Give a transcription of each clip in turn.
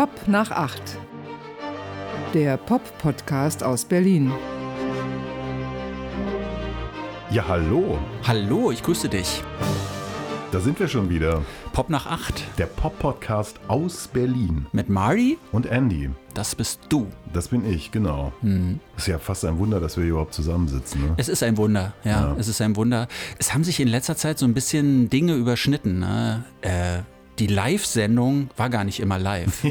Pop nach 8. Der Pop-Podcast aus Berlin. Ja, hallo. Hallo, ich grüße dich. Da sind wir schon wieder. Pop nach 8. Der Pop-Podcast aus Berlin. Mit Mari. Und Andy. Das bist du. Das bin ich, genau. Hm. Ist ja fast ein Wunder, dass wir hier überhaupt zusammensitzen. Ne? Es ist ein Wunder, ja. Es ist ein Wunder. Es haben sich in letzter Zeit so ein bisschen Dinge überschnitten, ne? Die Live-Sendung war gar nicht immer live,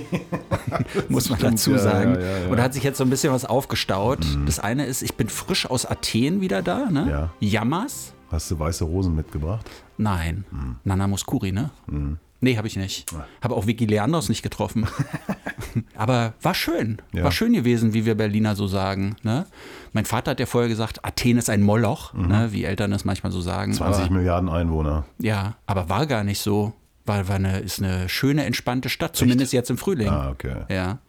muss man dazu sagen. Ja. Und hat sich jetzt so ein bisschen was aufgestaut. Mhm. Das eine ist, ich bin frisch aus Athen wieder da, ne? Ja. Yamas. Hast du weiße Rosen mitgebracht? Nein. Mhm. Nana Muskuri, ne? Mhm. Nee, habe ich nicht. Habe auch Vicky Leandros nicht getroffen. Aber war schön. Ja. War schön gewesen, wie wir Berliner so sagen. Ne? Mein Vater hat ja vorher gesagt, Athen ist ein Moloch, ne? Wie Eltern das manchmal so sagen. 20 Milliarden Einwohner. Ja, aber war gar nicht so. Ist eine schöne, entspannte Stadt, zumindest jetzt im Frühling. Ah, okay. Ja.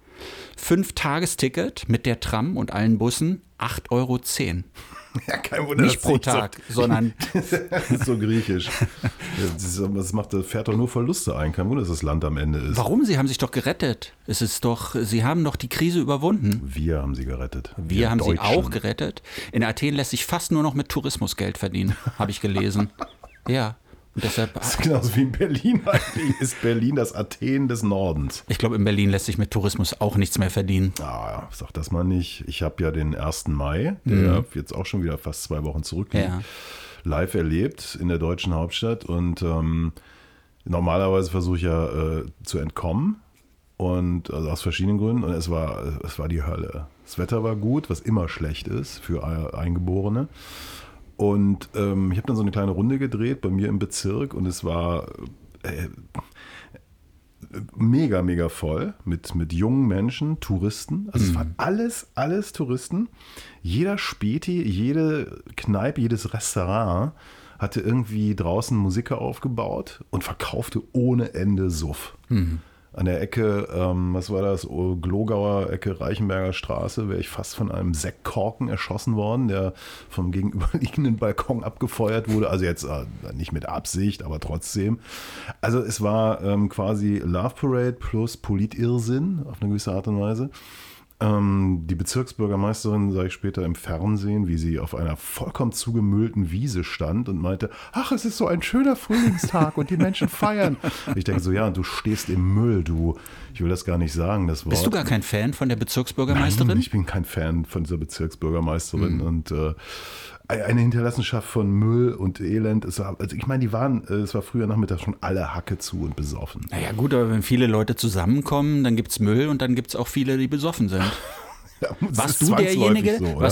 5-Tagesticket mit der Tram und allen Bussen, 8,10 Euro. Ja, kein Wunder. Nicht pro Tag, sondern. Das ist so griechisch. Das fährt doch nur Verluste ein, kein Wunder, dass das Land am Ende ist. Warum? Sie haben sich doch gerettet. Sie haben doch die Krise überwunden. Wir haben sie gerettet. Wir haben sie auch gerettet. In Athen lässt sich fast nur noch mit Tourismusgeld verdienen, habe ich gelesen. Ja. Deshalb, das ist genauso wie in Berlin. Eigentlich ist Berlin das Athen des Nordens. Ich glaube, in Berlin lässt sich mit Tourismus auch nichts mehr verdienen. Ah, sag das mal nicht. Ich habe ja den 1. Mai, der jetzt auch schon wieder fast 2 Wochen zurückliegt, live erlebt in der deutschen Hauptstadt. Und normalerweise versuche ich ja zu entkommen. Und also aus verschiedenen Gründen. Und es war die Hölle. Das Wetter war gut, was immer schlecht ist für Eingeborene. Und ich habe dann so eine kleine Runde gedreht bei mir im Bezirk und es war mega, mega voll mit jungen Menschen, Touristen. Also es waren alles Touristen. Jeder Späti, jede Kneipe, jedes Restaurant hatte irgendwie draußen Musiker aufgebaut und verkaufte ohne Ende Suff. Mhm. An der Ecke, was war das, Glogauer Ecke, Reichenberger Straße, wäre ich fast von einem Sektkorken erschossen worden, der vom gegenüberliegenden Balkon abgefeuert wurde. Also jetzt nicht mit Absicht, aber trotzdem. Also es war quasi Love Parade plus Politirrsinn auf eine gewisse Art und Weise. Die Bezirksbürgermeisterin sah ich später im Fernsehen, wie sie auf einer vollkommen zugemüllten Wiese stand und meinte, ach, es ist so ein schöner Frühlingstag und die Menschen feiern. Und ich denke so, ja, du stehst im Müll, ich will das gar nicht sagen, das Wort. Bist du gar kein Fan von der Bezirksbürgermeisterin? Nein, ich bin kein Fan von dieser Bezirksbürgermeisterin und eine Hinterlassenschaft von Müll und Elend. Es war früher Nachmittag schon alle Hacke zu und besoffen. Naja gut, aber wenn viele Leute zusammenkommen, dann gibt es Müll und dann gibt es auch viele, die besoffen sind. Ja, warst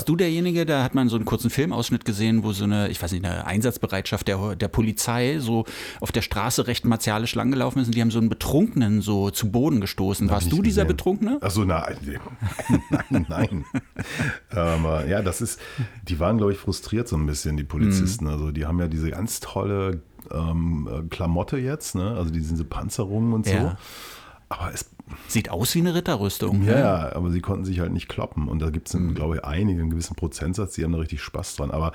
du derjenige, da hat man so einen kurzen Filmausschnitt gesehen, wo so eine, ich weiß nicht, eine Einsatzbereitschaft der Polizei so auf der Straße recht martialisch langgelaufen ist und die haben so einen Betrunkenen so zu Boden gestoßen. Warst du dieser Betrunkene? Achso, nein. Ja, die waren, glaube ich, frustriert so ein bisschen, die Polizisten. Also die haben ja diese ganz tolle Klamotte jetzt, ne? Also diese Panzerungen und so. Aber es sieht aus wie eine Ritterrüstung. Ja, aber sie konnten sich halt nicht kloppen. Und da gibt es, glaube ich, einige, einen gewissen Prozentsatz, die haben da richtig Spaß dran. Aber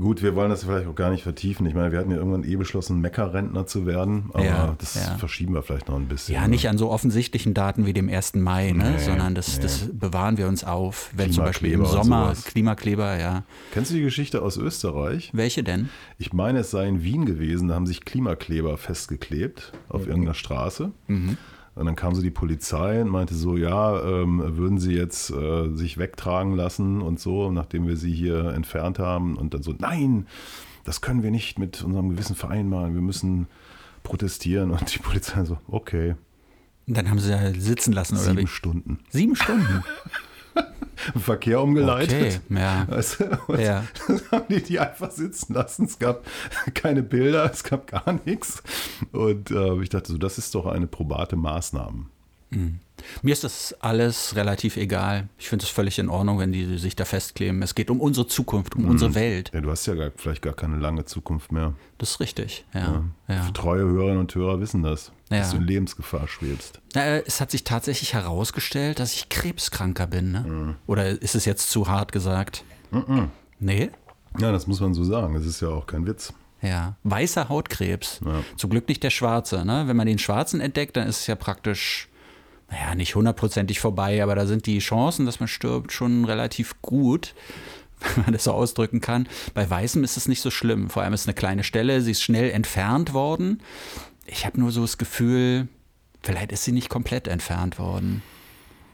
gut, wir wollen das vielleicht auch gar nicht vertiefen. Ich meine, wir hatten ja irgendwann beschlossen, Meckerrentner zu werden. Aber das verschieben wir vielleicht noch ein bisschen. Ja, ne? Nicht an so offensichtlichen Daten wie dem 1. Mai, ne? Nee, sondern das bewahren wir uns auf. Wenn zum Beispiel im Sommer Klimakleber, ja. Kennst du die Geschichte aus Österreich? Welche denn? Ich meine, es sei in Wien gewesen, da haben sich Klimakleber festgeklebt auf irgendeiner Straße. Mhm. Und dann kam so die Polizei und meinte so, würden sie jetzt sich wegtragen lassen und so, nachdem wir sie hier entfernt haben. Und dann so, nein, das können wir nicht mit unserem Gewissen vereinbaren, wir müssen protestieren. Und die Polizei so, okay. Und dann haben sie ja sitzen lassen, oder wie? 7 Stunden. 7 Stunden? Verkehr umgeleitet. Okay, ja. Weißt du, das haben die einfach sitzen lassen. Es gab keine Bilder, es gab gar nichts. Und ich dachte so, das ist doch eine probate Maßnahme. Mhm. Mir ist das alles relativ egal. Ich finde es völlig in Ordnung, wenn die sich da festkleben. Es geht um unsere Zukunft, um unsere Welt. Ja, du hast ja vielleicht gar keine lange Zukunft mehr. Das ist richtig, ja. Treue Hörerinnen und Hörer wissen das, dass du in Lebensgefahr schwebst. Es hat sich tatsächlich herausgestellt, dass ich krebskranker bin. Ne? Mhm. Oder ist es jetzt zu hart gesagt? Mhm. Nee? Ja, das muss man so sagen. Das ist ja auch kein Witz. Ja, weißer Hautkrebs. Ja. Zum Glück nicht der schwarze. Ne? Wenn man den schwarzen entdeckt, dann ist es ja praktisch... naja, nicht hundertprozentig vorbei, aber da sind die Chancen, dass man stirbt, schon relativ gut, wenn man das so ausdrücken kann. Bei Weißem ist es nicht so schlimm. Vor allem ist es eine kleine Stelle, sie ist schnell entfernt worden. Ich habe nur so das Gefühl, vielleicht ist sie nicht komplett entfernt worden.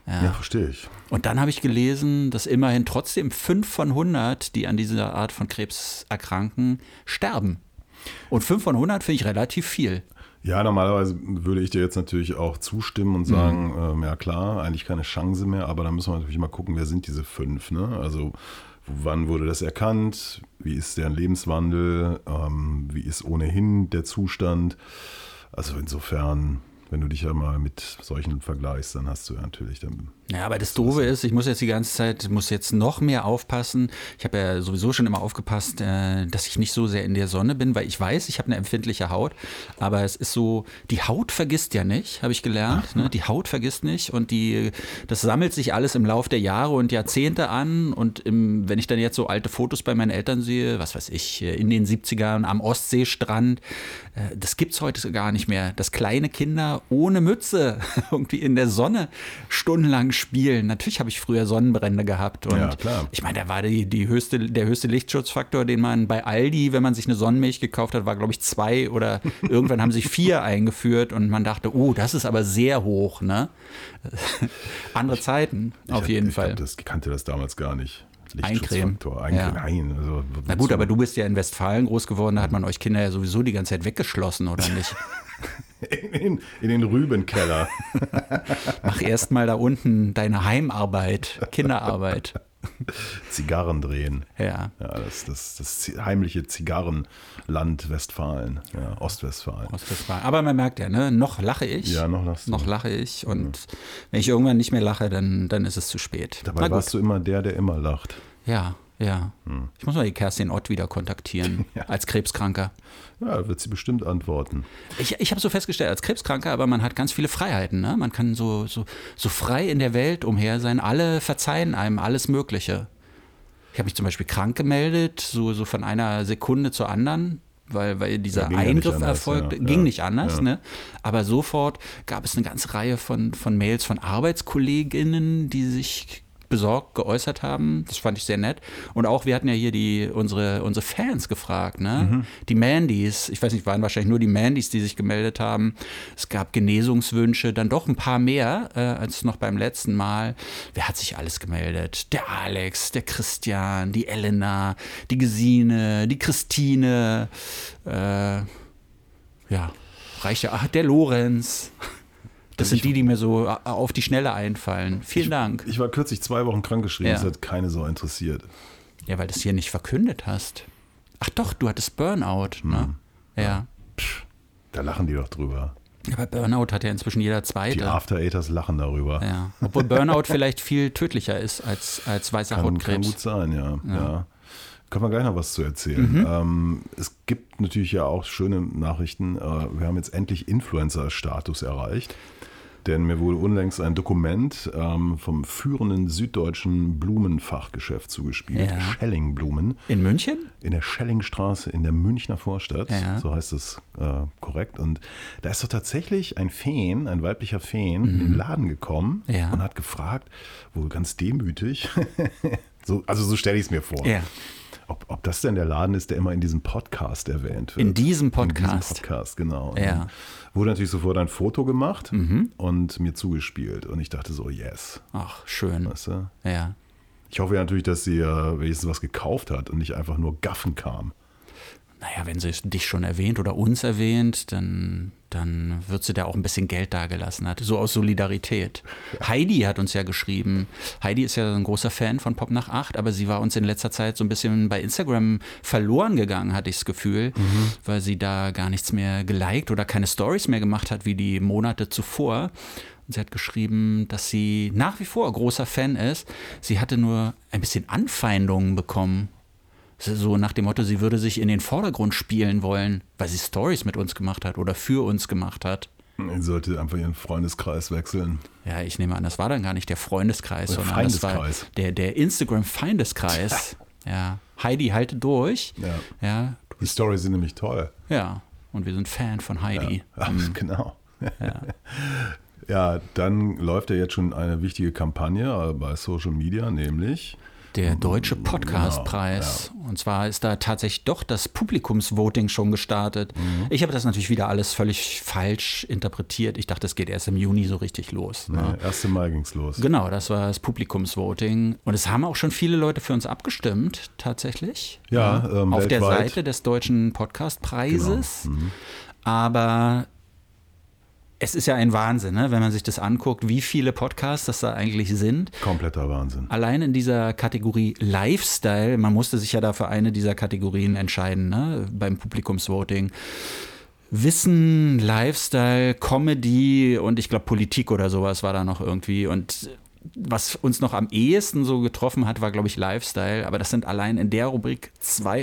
Ja, verstehe ich. Und dann habe ich gelesen, dass immerhin trotzdem 5 von 100, die an dieser Art von Krebs erkranken, sterben. Und 5 von 100 finde ich relativ viel. Ja, normalerweise würde ich dir jetzt natürlich auch zustimmen und sagen, ja klar, eigentlich keine Chance mehr, aber da müssen wir natürlich mal gucken, wer sind diese 5, ne? Also wann wurde das erkannt? Wie ist deren Lebenswandel? Wie ist ohnehin der Zustand? Also insofern, wenn du dich ja mal mit solchen vergleichst, dann hast du ja natürlich dann... Ja, aber das Doofe ist, ich muss jetzt die ganze Zeit, muss jetzt noch mehr aufpassen. Ich habe ja sowieso schon immer aufgepasst, dass ich nicht so sehr in der Sonne bin, weil ich weiß, ich habe eine empfindliche Haut, aber es ist so, die Haut vergisst ja nicht, habe ich gelernt, ne? Die Haut vergisst nicht und das sammelt sich alles im Laufe der Jahre und Jahrzehnte an und wenn ich dann jetzt so alte Fotos bei meinen Eltern sehe, was weiß ich, in den 70ern am Ostseestrand, das gibt's heute gar nicht mehr, dass kleine Kinder ohne Mütze irgendwie in der Sonne stundenlang spielen. Natürlich habe ich früher Sonnenbrände gehabt und ja, klar. Ich meine, da war der höchste Lichtschutzfaktor, den man bei Aldi, wenn man sich eine Sonnenmilch gekauft hat, war glaube ich 2 oder irgendwann haben sich 4 eingeführt und man dachte, oh, das ist aber sehr hoch, ne? Andere Zeiten auf jeden Fall. Ich kannte das damals gar nicht. Lichtschutzfaktor, Eincreme. Ja. Also, na gut, aber du bist ja in Westfalen groß geworden, da hat man euch Kinder ja sowieso die ganze Zeit weggeschlossen, oder nicht? In den Rübenkeller. Mach erst mal da unten deine Heimarbeit, Kinderarbeit. Zigarren drehen. Ja das heimliche Zigarrenland Westfalen, ja, Ostwestfalen. Aber man merkt ja, ne, noch lache ich. Ja, noch lache ich. Und wenn ich irgendwann nicht mehr lache, dann ist es zu spät. Dabei warst du immer der immer lacht. Ja. Ich muss mal die Kerstin Ott wieder kontaktieren, als Krebskranker. Ja, wird sie bestimmt antworten. Ich habe so festgestellt, als Krebskranker, aber man hat ganz viele Freiheiten. Ne? Man kann so frei in der Welt umher sein. Alle verzeihen einem alles Mögliche. Ich habe mich zum Beispiel krank gemeldet, so von einer Sekunde zur anderen, weil dieser Eingriff erfolgte, ging nicht anders. Ja. Ne? Aber sofort gab es eine ganze Reihe von Mails von Arbeitskolleginnen, die sich besorgt geäußert haben. Das fand ich sehr nett. Und auch, wir hatten ja hier unsere Fans gefragt, ne? Die Mandys, ich weiß nicht, waren wahrscheinlich nur die Mandys, die sich gemeldet haben. Es gab Genesungswünsche, dann doch ein paar mehr als noch beim letzten Mal. Wer hat sich alles gemeldet? Der Alex, der Christian, die Elena, die Gesine, die Christine, reicht ja, der Lorenz. Das sind die mir so auf die Schnelle einfallen. Vielen Dank. Ich war kürzlich 2 Wochen krankgeschrieben, das hat keine Sau interessiert. Ja, weil du es hier nicht verkündet hast. Ach doch, du hattest Burnout, ne? Ja. Pff, da lachen die doch drüber. Aber Burnout hat ja inzwischen jeder Zweite. Die After-Eaters lachen darüber. Ja. Obwohl Burnout vielleicht viel tödlicher ist als weißer Hautkrebs. Kann gut sein, ja. Können wir gleich noch was zu erzählen. Es gibt natürlich ja auch schöne Nachrichten. Wir haben jetzt endlich Influencer-Status erreicht. Denn mir wurde unlängst ein Dokument vom führenden süddeutschen Blumenfachgeschäft zugespielt. Ja. Schelling Blumen. In München? In der Schellingstraße, in der Münchner Vorstadt. Ja. So heißt es korrekt. Und da ist doch tatsächlich ein weiblicher Feen, in den Laden gekommen und hat gefragt, wohl ganz demütig, so stelle ich es mir vor. Ja. Ob das denn der Laden ist, der immer in diesem Podcast erwähnt wird. In diesem Podcast, genau. Ja. Wurde natürlich sofort ein Foto gemacht und mir zugespielt. Und ich dachte so, yes. Ach, schön. Weißt du? Ja. Ich hoffe ja natürlich, dass sie wenigstens was gekauft hat und nicht einfach nur gaffen kam. Naja, wenn sie dich schon erwähnt oder uns erwähnt, dann wird sie da auch ein bisschen Geld dagelassen hat. So aus Solidarität. Heidi hat uns ja geschrieben. Heidi ist ja ein großer Fan von Pop nach 8, aber sie war uns in letzter Zeit so ein bisschen bei Instagram verloren gegangen, hatte ich das Gefühl, weil sie da gar nichts mehr geliked oder keine Stories mehr gemacht hat, wie die Monate zuvor. Und sie hat geschrieben, dass sie nach wie vor großer Fan ist. Sie hatte nur ein bisschen Anfeindungen bekommen. So nach dem Motto, sie würde sich in den Vordergrund spielen wollen, weil sie Stories mit uns gemacht hat oder für uns gemacht hat. Sie sollte einfach ihren Freundeskreis wechseln. Ja, ich nehme an, das war dann gar nicht der Freundeskreis, sondern Feindeskreis. Das war der Instagram-Feindeskreis. Ja. Heidi, halte durch. Ja. Die Stories sind nämlich toll. Ja, und wir sind Fan von Heidi. Ja. Ach, genau. Ja. Ja, dann läuft ja jetzt schon eine wichtige Kampagne bei Social Media, nämlich der Deutsche Podcastpreis. Genau, ja. Und zwar ist da tatsächlich doch das Publikumsvoting schon gestartet. Mhm. Ich habe das natürlich wieder alles völlig falsch interpretiert. Ich dachte, es geht erst im Juni so richtig los. Nee, ne? 1. Mai ging es los. Genau, das war das Publikumsvoting. Und es haben auch schon viele Leute für uns abgestimmt, tatsächlich. Ja, auf weltweit. Der Seite des Deutschen Podcastpreises. Genau. Mhm. Aber es ist ja ein Wahnsinn, ne? Wenn man sich das anguckt, wie viele Podcasts das da eigentlich sind. Kompletter Wahnsinn. Allein in dieser Kategorie Lifestyle, man musste sich ja da für eine dieser Kategorien entscheiden, ne? Beim Publikumsvoting. Wissen, Lifestyle, Comedy und ich glaube Politik oder sowas war da noch irgendwie. Und was uns noch am ehesten so getroffen hat, war, glaube ich, Lifestyle. Aber das sind allein in der Rubrik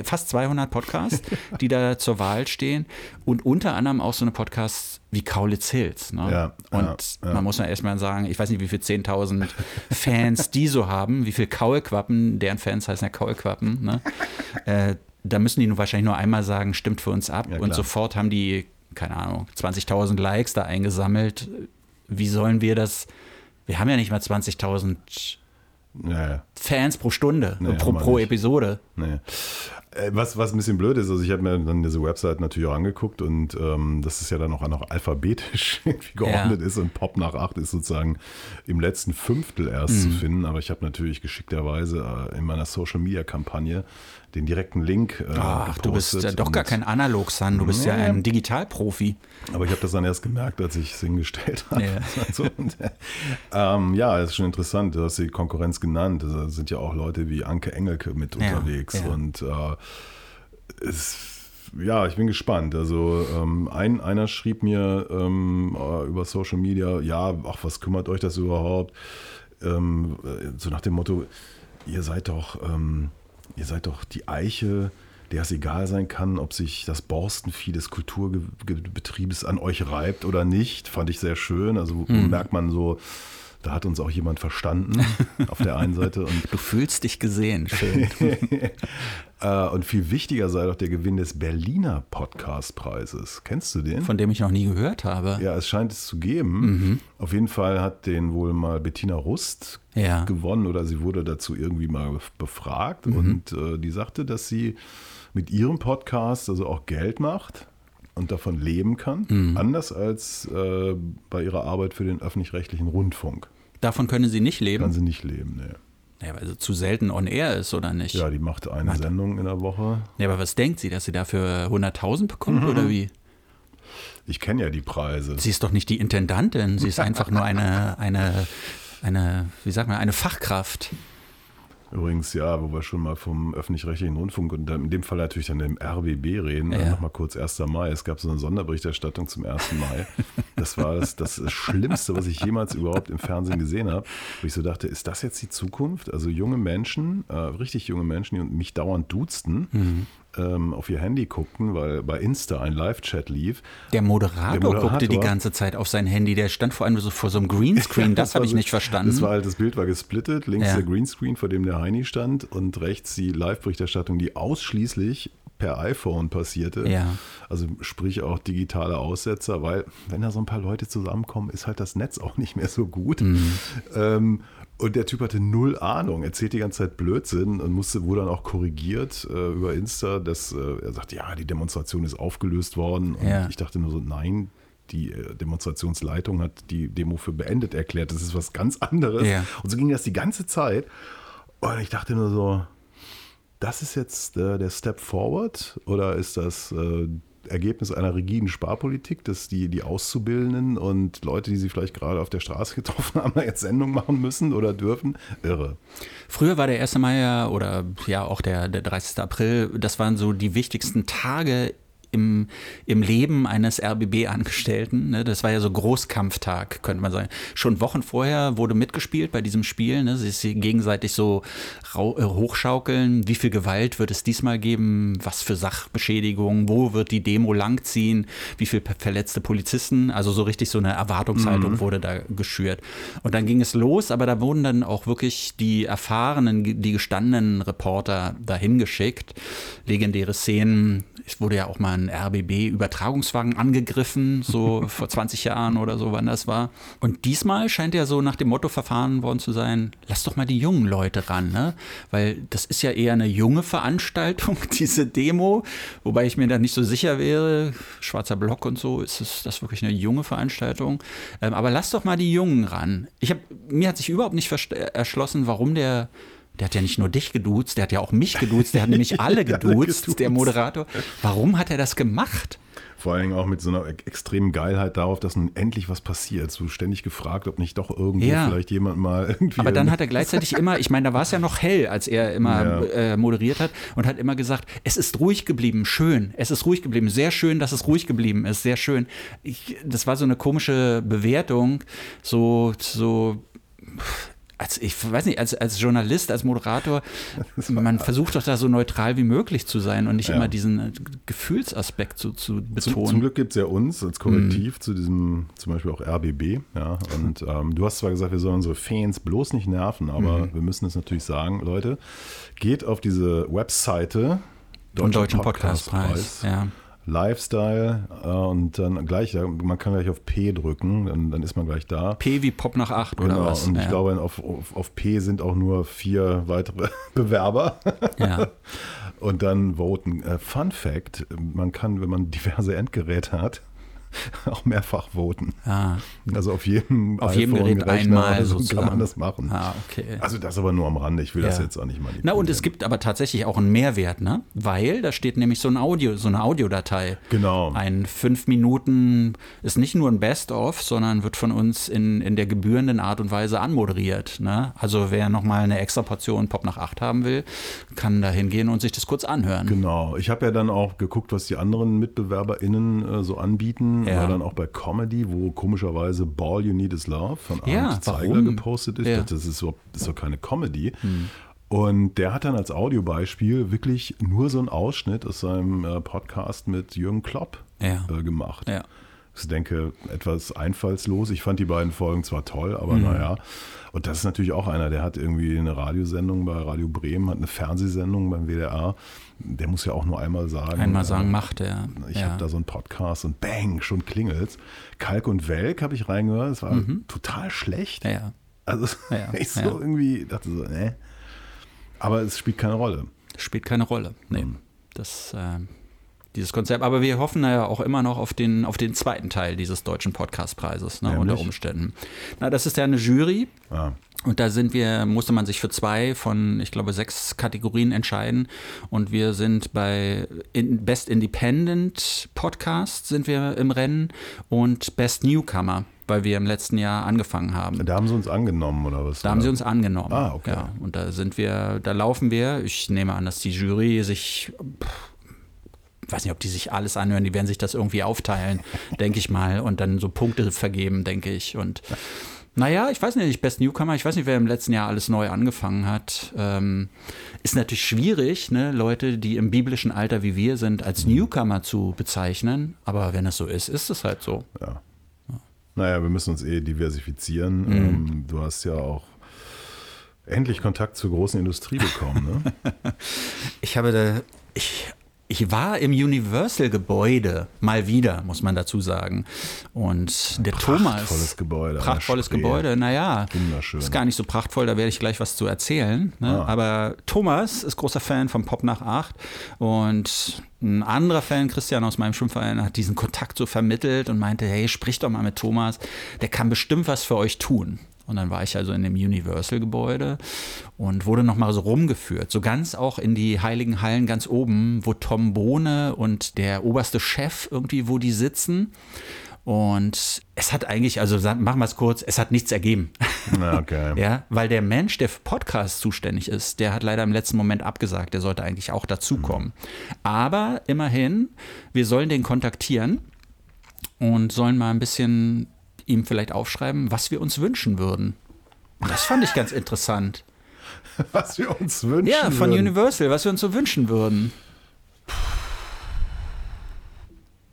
fast 200 Podcasts, die da zur Wahl stehen. Und unter anderem auch so eine Podcasts wie Kaulitz-Hills. Ne? Ja, und man muss ja erstmal sagen, ich weiß nicht, wie viel 10.000 Fans die so haben, wie viel Kaulquappen, deren Fans heißen ja Kaulquappen. Ne? Da müssen die nur wahrscheinlich nur einmal sagen, stimmt für uns ab. Ja, und sofort haben die, keine Ahnung, 20.000 Likes da eingesammelt. Wie sollen wir das... Wir haben ja nicht mal 20.000 Fans pro Stunde, pro Episode. Nee. Was ein bisschen blöd ist, also ich habe mir dann diese Website natürlich auch angeguckt und das ist ja dann auch noch alphabetisch irgendwie geordnet ist und Pop nach 8 ist sozusagen im letzten Fünftel erst zu finden, aber ich habe natürlich geschickterweise in meiner Social-Media-Kampagne den direkten Link gepostet. Du bist ja doch gar kein Analog-San, du bist ja ein Digitalprofi. Aber ich habe das dann erst gemerkt, als ich es hingestellt habe. Ja, das ist schon interessant, du hast die Konkurrenz genannt, da sind ja auch Leute wie Anke Engelke mit unterwegs und ich bin gespannt. Also einer schrieb mir über Social Media, was kümmert euch das überhaupt? So nach dem Motto, ihr seid doch die Eiche, der es egal sein kann, ob sich das Borstenvieh des Kulturbetriebes an euch reibt oder nicht. Fand ich sehr schön. Also merkt man so, da hat uns auch jemand verstanden auf der einen Seite. Und du fühlst dich gesehen, schön. Und viel wichtiger sei doch der Gewinn des Berliner Podcastpreises. Kennst du den? Von dem ich noch nie gehört habe. Ja, es scheint es zu geben. Mhm. Auf jeden Fall hat den wohl mal Bettina Rust gewonnen oder sie wurde dazu irgendwie mal befragt. Und die sagte, dass sie mit ihrem Podcast also auch Geld macht. Und davon leben kann, anders als bei ihrer Arbeit für den öffentlich-rechtlichen Rundfunk. Davon können sie nicht leben? Kann sie nicht leben, ne. Ja, weil sie zu selten on air ist, oder nicht? Ja, die macht eine Sendung in der Woche. Ja, aber was denkt sie, dass sie dafür 100.000 bekommt, oder wie? Ich kenne ja die Preise. Sie ist doch nicht die Intendantin, sie ist einfach nur eine, wie sagt man, eine Fachkraft. Übrigens, wo wir schon mal vom öffentlich-rechtlichen Rundfunk und in dem Fall natürlich dann dem RBB reden, nochmal kurz 1. Mai. Es gab so eine Sonderberichterstattung zum 1. Mai. Das war das Schlimmste, was ich jemals überhaupt im Fernsehen gesehen habe. Wo ich so dachte, ist das jetzt die Zukunft? Also junge Menschen, richtig junge Menschen, die mich dauernd duzten, auf ihr Handy guckten, weil bei Insta ein Live-Chat lief. Der Moderator guckte die ganze Zeit auf sein Handy. Der stand vor allem so vor so einem Greenscreen. Das habe ich nicht verstanden. Das war halt, das Bild war gesplittet. Links der Greenscreen, vor dem der Heini stand und rechts die Live-Berichterstattung, die ausschließlich per iPhone passierte. Ja. Also sprich auch digitale Aussetzer, weil wenn da so ein paar Leute zusammenkommen, ist halt das Netz auch nicht mehr so gut. Und der Typ hatte null Ahnung, erzählt die ganze Zeit Blödsinn und wurde dann auch korrigiert über Insta, dass er sagt, die Demonstration ist aufgelöst worden. Und ich dachte nur so, nein, die Demonstrationsleitung hat die Demo für beendet erklärt. Das ist was ganz anderes. Ja. Und so ging das die ganze Zeit. Und ich dachte nur so, das ist jetzt der Step Forward oder ist das Ergebnis einer rigiden Sparpolitik, dass die Auszubildenden und Leute, die sie vielleicht gerade auf der Straße getroffen haben, jetzt Sendung machen müssen oder dürfen? Irre. Früher war der 1. Mai oder auch der 30. April, das waren so die wichtigsten Tage im Leben eines RBB-Angestellten. Ne? Das war ja so Großkampftag, könnte man sagen. Schon Wochen vorher wurde mitgespielt bei diesem Spiel. Ne? Sie gegenseitig so hochschaukeln. Wie viel Gewalt wird es diesmal geben? Was für Sachbeschädigungen? Wo wird die Demo langziehen? Wie viel verletzte Polizisten? Also so richtig so eine Erwartungshaltung wurde da geschürt. Und dann ging es los, aber da wurden dann auch wirklich die erfahrenen, die gestandenen Reporter dahin geschickt. Legendäre Szenen. Es wurde ja auch mal ein den RBB-Übertragungswagen angegriffen, so vor 20 Jahren oder so, wann das war. Und diesmal scheint ja so nach dem Motto verfahren worden zu sein, lass doch mal die jungen Leute ran, ne? Weil das ist ja eher eine junge Veranstaltung, diese Demo, wobei ich mir da nicht so sicher wäre, schwarzer Block und so, ist das wirklich eine junge Veranstaltung? Aber lass doch mal die Jungen ran. Mir hat sich überhaupt nicht erschlossen, warum der hat ja nicht nur dich geduzt, der hat ja auch mich geduzt, der hat nämlich alle geduzt, der Moderator. Warum hat er das gemacht? Vor allen Dingen auch mit so einer extremen Geilheit darauf, dass nun endlich was passiert. So ständig gefragt, ob nicht doch irgendwo vielleicht jemand mal irgendwie... Aber dann hat er gleichzeitig immer, ich meine, da war es ja noch hell, als er immer moderiert hat und hat immer gesagt, es ist ruhig geblieben, schön, es ist ruhig geblieben, sehr schön, dass es ruhig geblieben ist, sehr schön. Das war so eine komische Bewertung, so ich weiß nicht, als Journalist, als Moderator, man versucht doch da so neutral wie möglich zu sein und nicht immer diesen Gefühlsaspekt zu betonen. Zum Glück gibt es ja uns als Korrektiv zu diesem, zum Beispiel auch RBB. Ja, und du hast zwar gesagt, wir sollen unsere Fans bloß nicht nerven, aber wir müssen es natürlich sagen, Leute, geht auf diese Webseite vom Deutschen Podcastpreis. Ja. Lifestyle und dann gleich, man kann gleich auf P drücken, dann ist man gleich da. P wie Pop nach 8 oder was? Genau, und ich glaube, auf P sind auch nur 4 weitere Bewerber. Ja. Und dann voten. Fun Fact, man kann, wenn man diverse Endgeräte hat, auch mehrfach voten. Ah. Also auf jedem Gerät einmal so kann man das machen. Ah, okay. Also das aber nur am Rande, ich will das jetzt auch nicht mal. Na und es gibt aber tatsächlich auch einen Mehrwert, ne? Weil da steht nämlich so eine Audiodatei. Genau. Ein 5 Minuten ist nicht nur ein Best-of, sondern wird von uns in der gebührenden Art und Weise anmoderiert, ne? Also wer nochmal eine extra Portion Pop nach 8 haben will, kann da hingehen und sich das kurz anhören. Genau. Ich habe ja dann auch geguckt, was die anderen MitbewerberInnen so anbieten. Ja. War dann auch bei Comedy, wo komischerweise Ball You Need Is Love von Arndt Zeigler gepostet ist. Ja. Das ist so keine Comedy. Hm. Und der hat dann als Audiobeispiel wirklich nur so einen Ausschnitt aus seinem Podcast mit Jürgen Klopp gemacht. Ja. Ich denke, etwas einfallslos. Ich fand die beiden Folgen zwar toll, aber naja. Und das ist natürlich auch einer, der hat irgendwie eine Radiosendung bei Radio Bremen, hat eine Fernsehsendung beim WDR. Der muss ja auch nur einmal sagen. Einmal sagen, macht er. Ich habe da so einen Podcast und bang, schon klingelt's. Kalk und Welk habe ich reingehört. Es war total schlecht. Ja. Also ich irgendwie dachte so, ne. Aber es spielt keine Rolle. Nee. Das... dieses Konzept, aber wir hoffen ja auch immer noch auf den zweiten Teil dieses deutschen Podcastpreises, ne, unter Umständen. Na, das ist ja eine Jury. Ah. Und da musste man sich für 2 von, ich glaube, 6 Kategorien entscheiden. Und wir sind bei Best Independent Podcast sind wir im Rennen und Best Newcomer, weil wir im letzten Jahr angefangen haben. Da haben sie uns angenommen, oder was? Da haben sie uns angenommen. Ah, okay. Ja, und da laufen wir. Ich nehme an, dass die Jury ich weiß nicht, ob die sich alles anhören, die werden sich das irgendwie aufteilen, denke ich mal, und dann so Punkte vergeben, denke ich. Und naja, ich weiß nicht, Best Newcomer, ich weiß nicht, wer im letzten Jahr alles neu angefangen hat. Ist natürlich schwierig, ne, Leute, die im biblischen Alter wie wir sind, als Newcomer zu bezeichnen, aber wenn es so ist, ist es halt so. Ja. Naja, wir müssen uns diversifizieren. Du hast ja auch endlich Kontakt zur großen Industrie bekommen, ne? Ich war im Universal-Gebäude, mal wieder, muss man dazu sagen. Und der prachtvolles Gebäude. Prachtvolles Gebäude, naja. Wunderschön. Ist gar nicht so prachtvoll, da werde ich gleich was zu erzählen. Ne? Aber Thomas ist großer Fan von Pop nach 8 und ein anderer Fan, Christian aus meinem Schwimmverein, hat diesen Kontakt so vermittelt und meinte, hey, sprich doch mal mit Thomas, der kann bestimmt was für euch tun. Und dann war ich also in dem Universal-Gebäude und wurde nochmal so rumgeführt, so ganz auch in die heiligen Hallen ganz oben, wo Tom Bohne und der oberste Chef irgendwie, wo die sitzen. Und es hat eigentlich, also machen wir es kurz, es hat nichts ergeben. Okay. Ja, weil der Mensch, der für Podcasts zuständig ist, der hat leider im letzten Moment abgesagt, der sollte eigentlich auch dazukommen. Aber immerhin, wir sollen den kontaktieren und sollen mal ein bisschen... ihm vielleicht aufschreiben, was wir uns wünschen würden. Das fand ich ganz interessant. Was wir uns wünschen würden? Ja, von Universal, was wir uns so wünschen würden.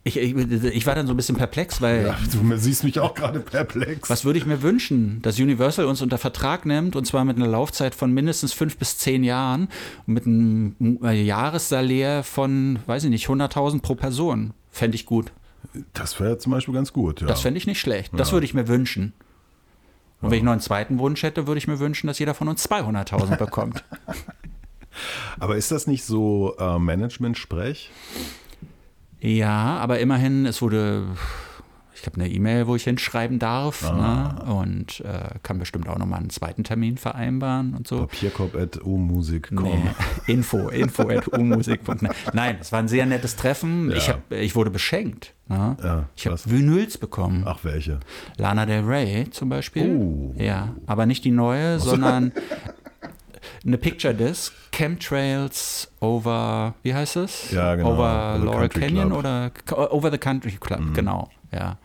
Ich war dann so ein bisschen perplex, weil... Ja, du siehst mich auch gerade perplex. Was würde ich mir wünschen? Dass Universal uns unter Vertrag nimmt, und zwar mit einer Laufzeit von mindestens 5 bis 10 Jahren und mit einem Jahressalär von, weiß ich nicht, 100.000 pro Person. Fände ich gut. Das wäre zum Beispiel ganz gut, ja. Das fände ich nicht schlecht. Das würde ich mir wünschen. Und wenn ich noch einen zweiten Wunsch hätte, würde ich mir wünschen, dass jeder von uns 200.000 bekommt. Aber ist das nicht so Management-Sprech? Ja, aber immerhin, es wurde, ich habe eine E-Mail, wo ich hinschreiben darf, ne? Und kann bestimmt auch nochmal einen zweiten Termin vereinbaren und so. Papierkorb@umusik.com. Nee. Info@umusik.com. Nein, es war ein sehr nettes Treffen. Ja. Ich wurde beschenkt. Ne? Ja, ich habe Vinyls bekommen. Ach, welche? Lana Del Rey zum Beispiel. Ja, aber nicht die neue, sondern eine Picture Disc, Chemtrails over, wie heißt es? Ja, genau. Over Laurel Canyon oder Over the Country Club, genau. Ja.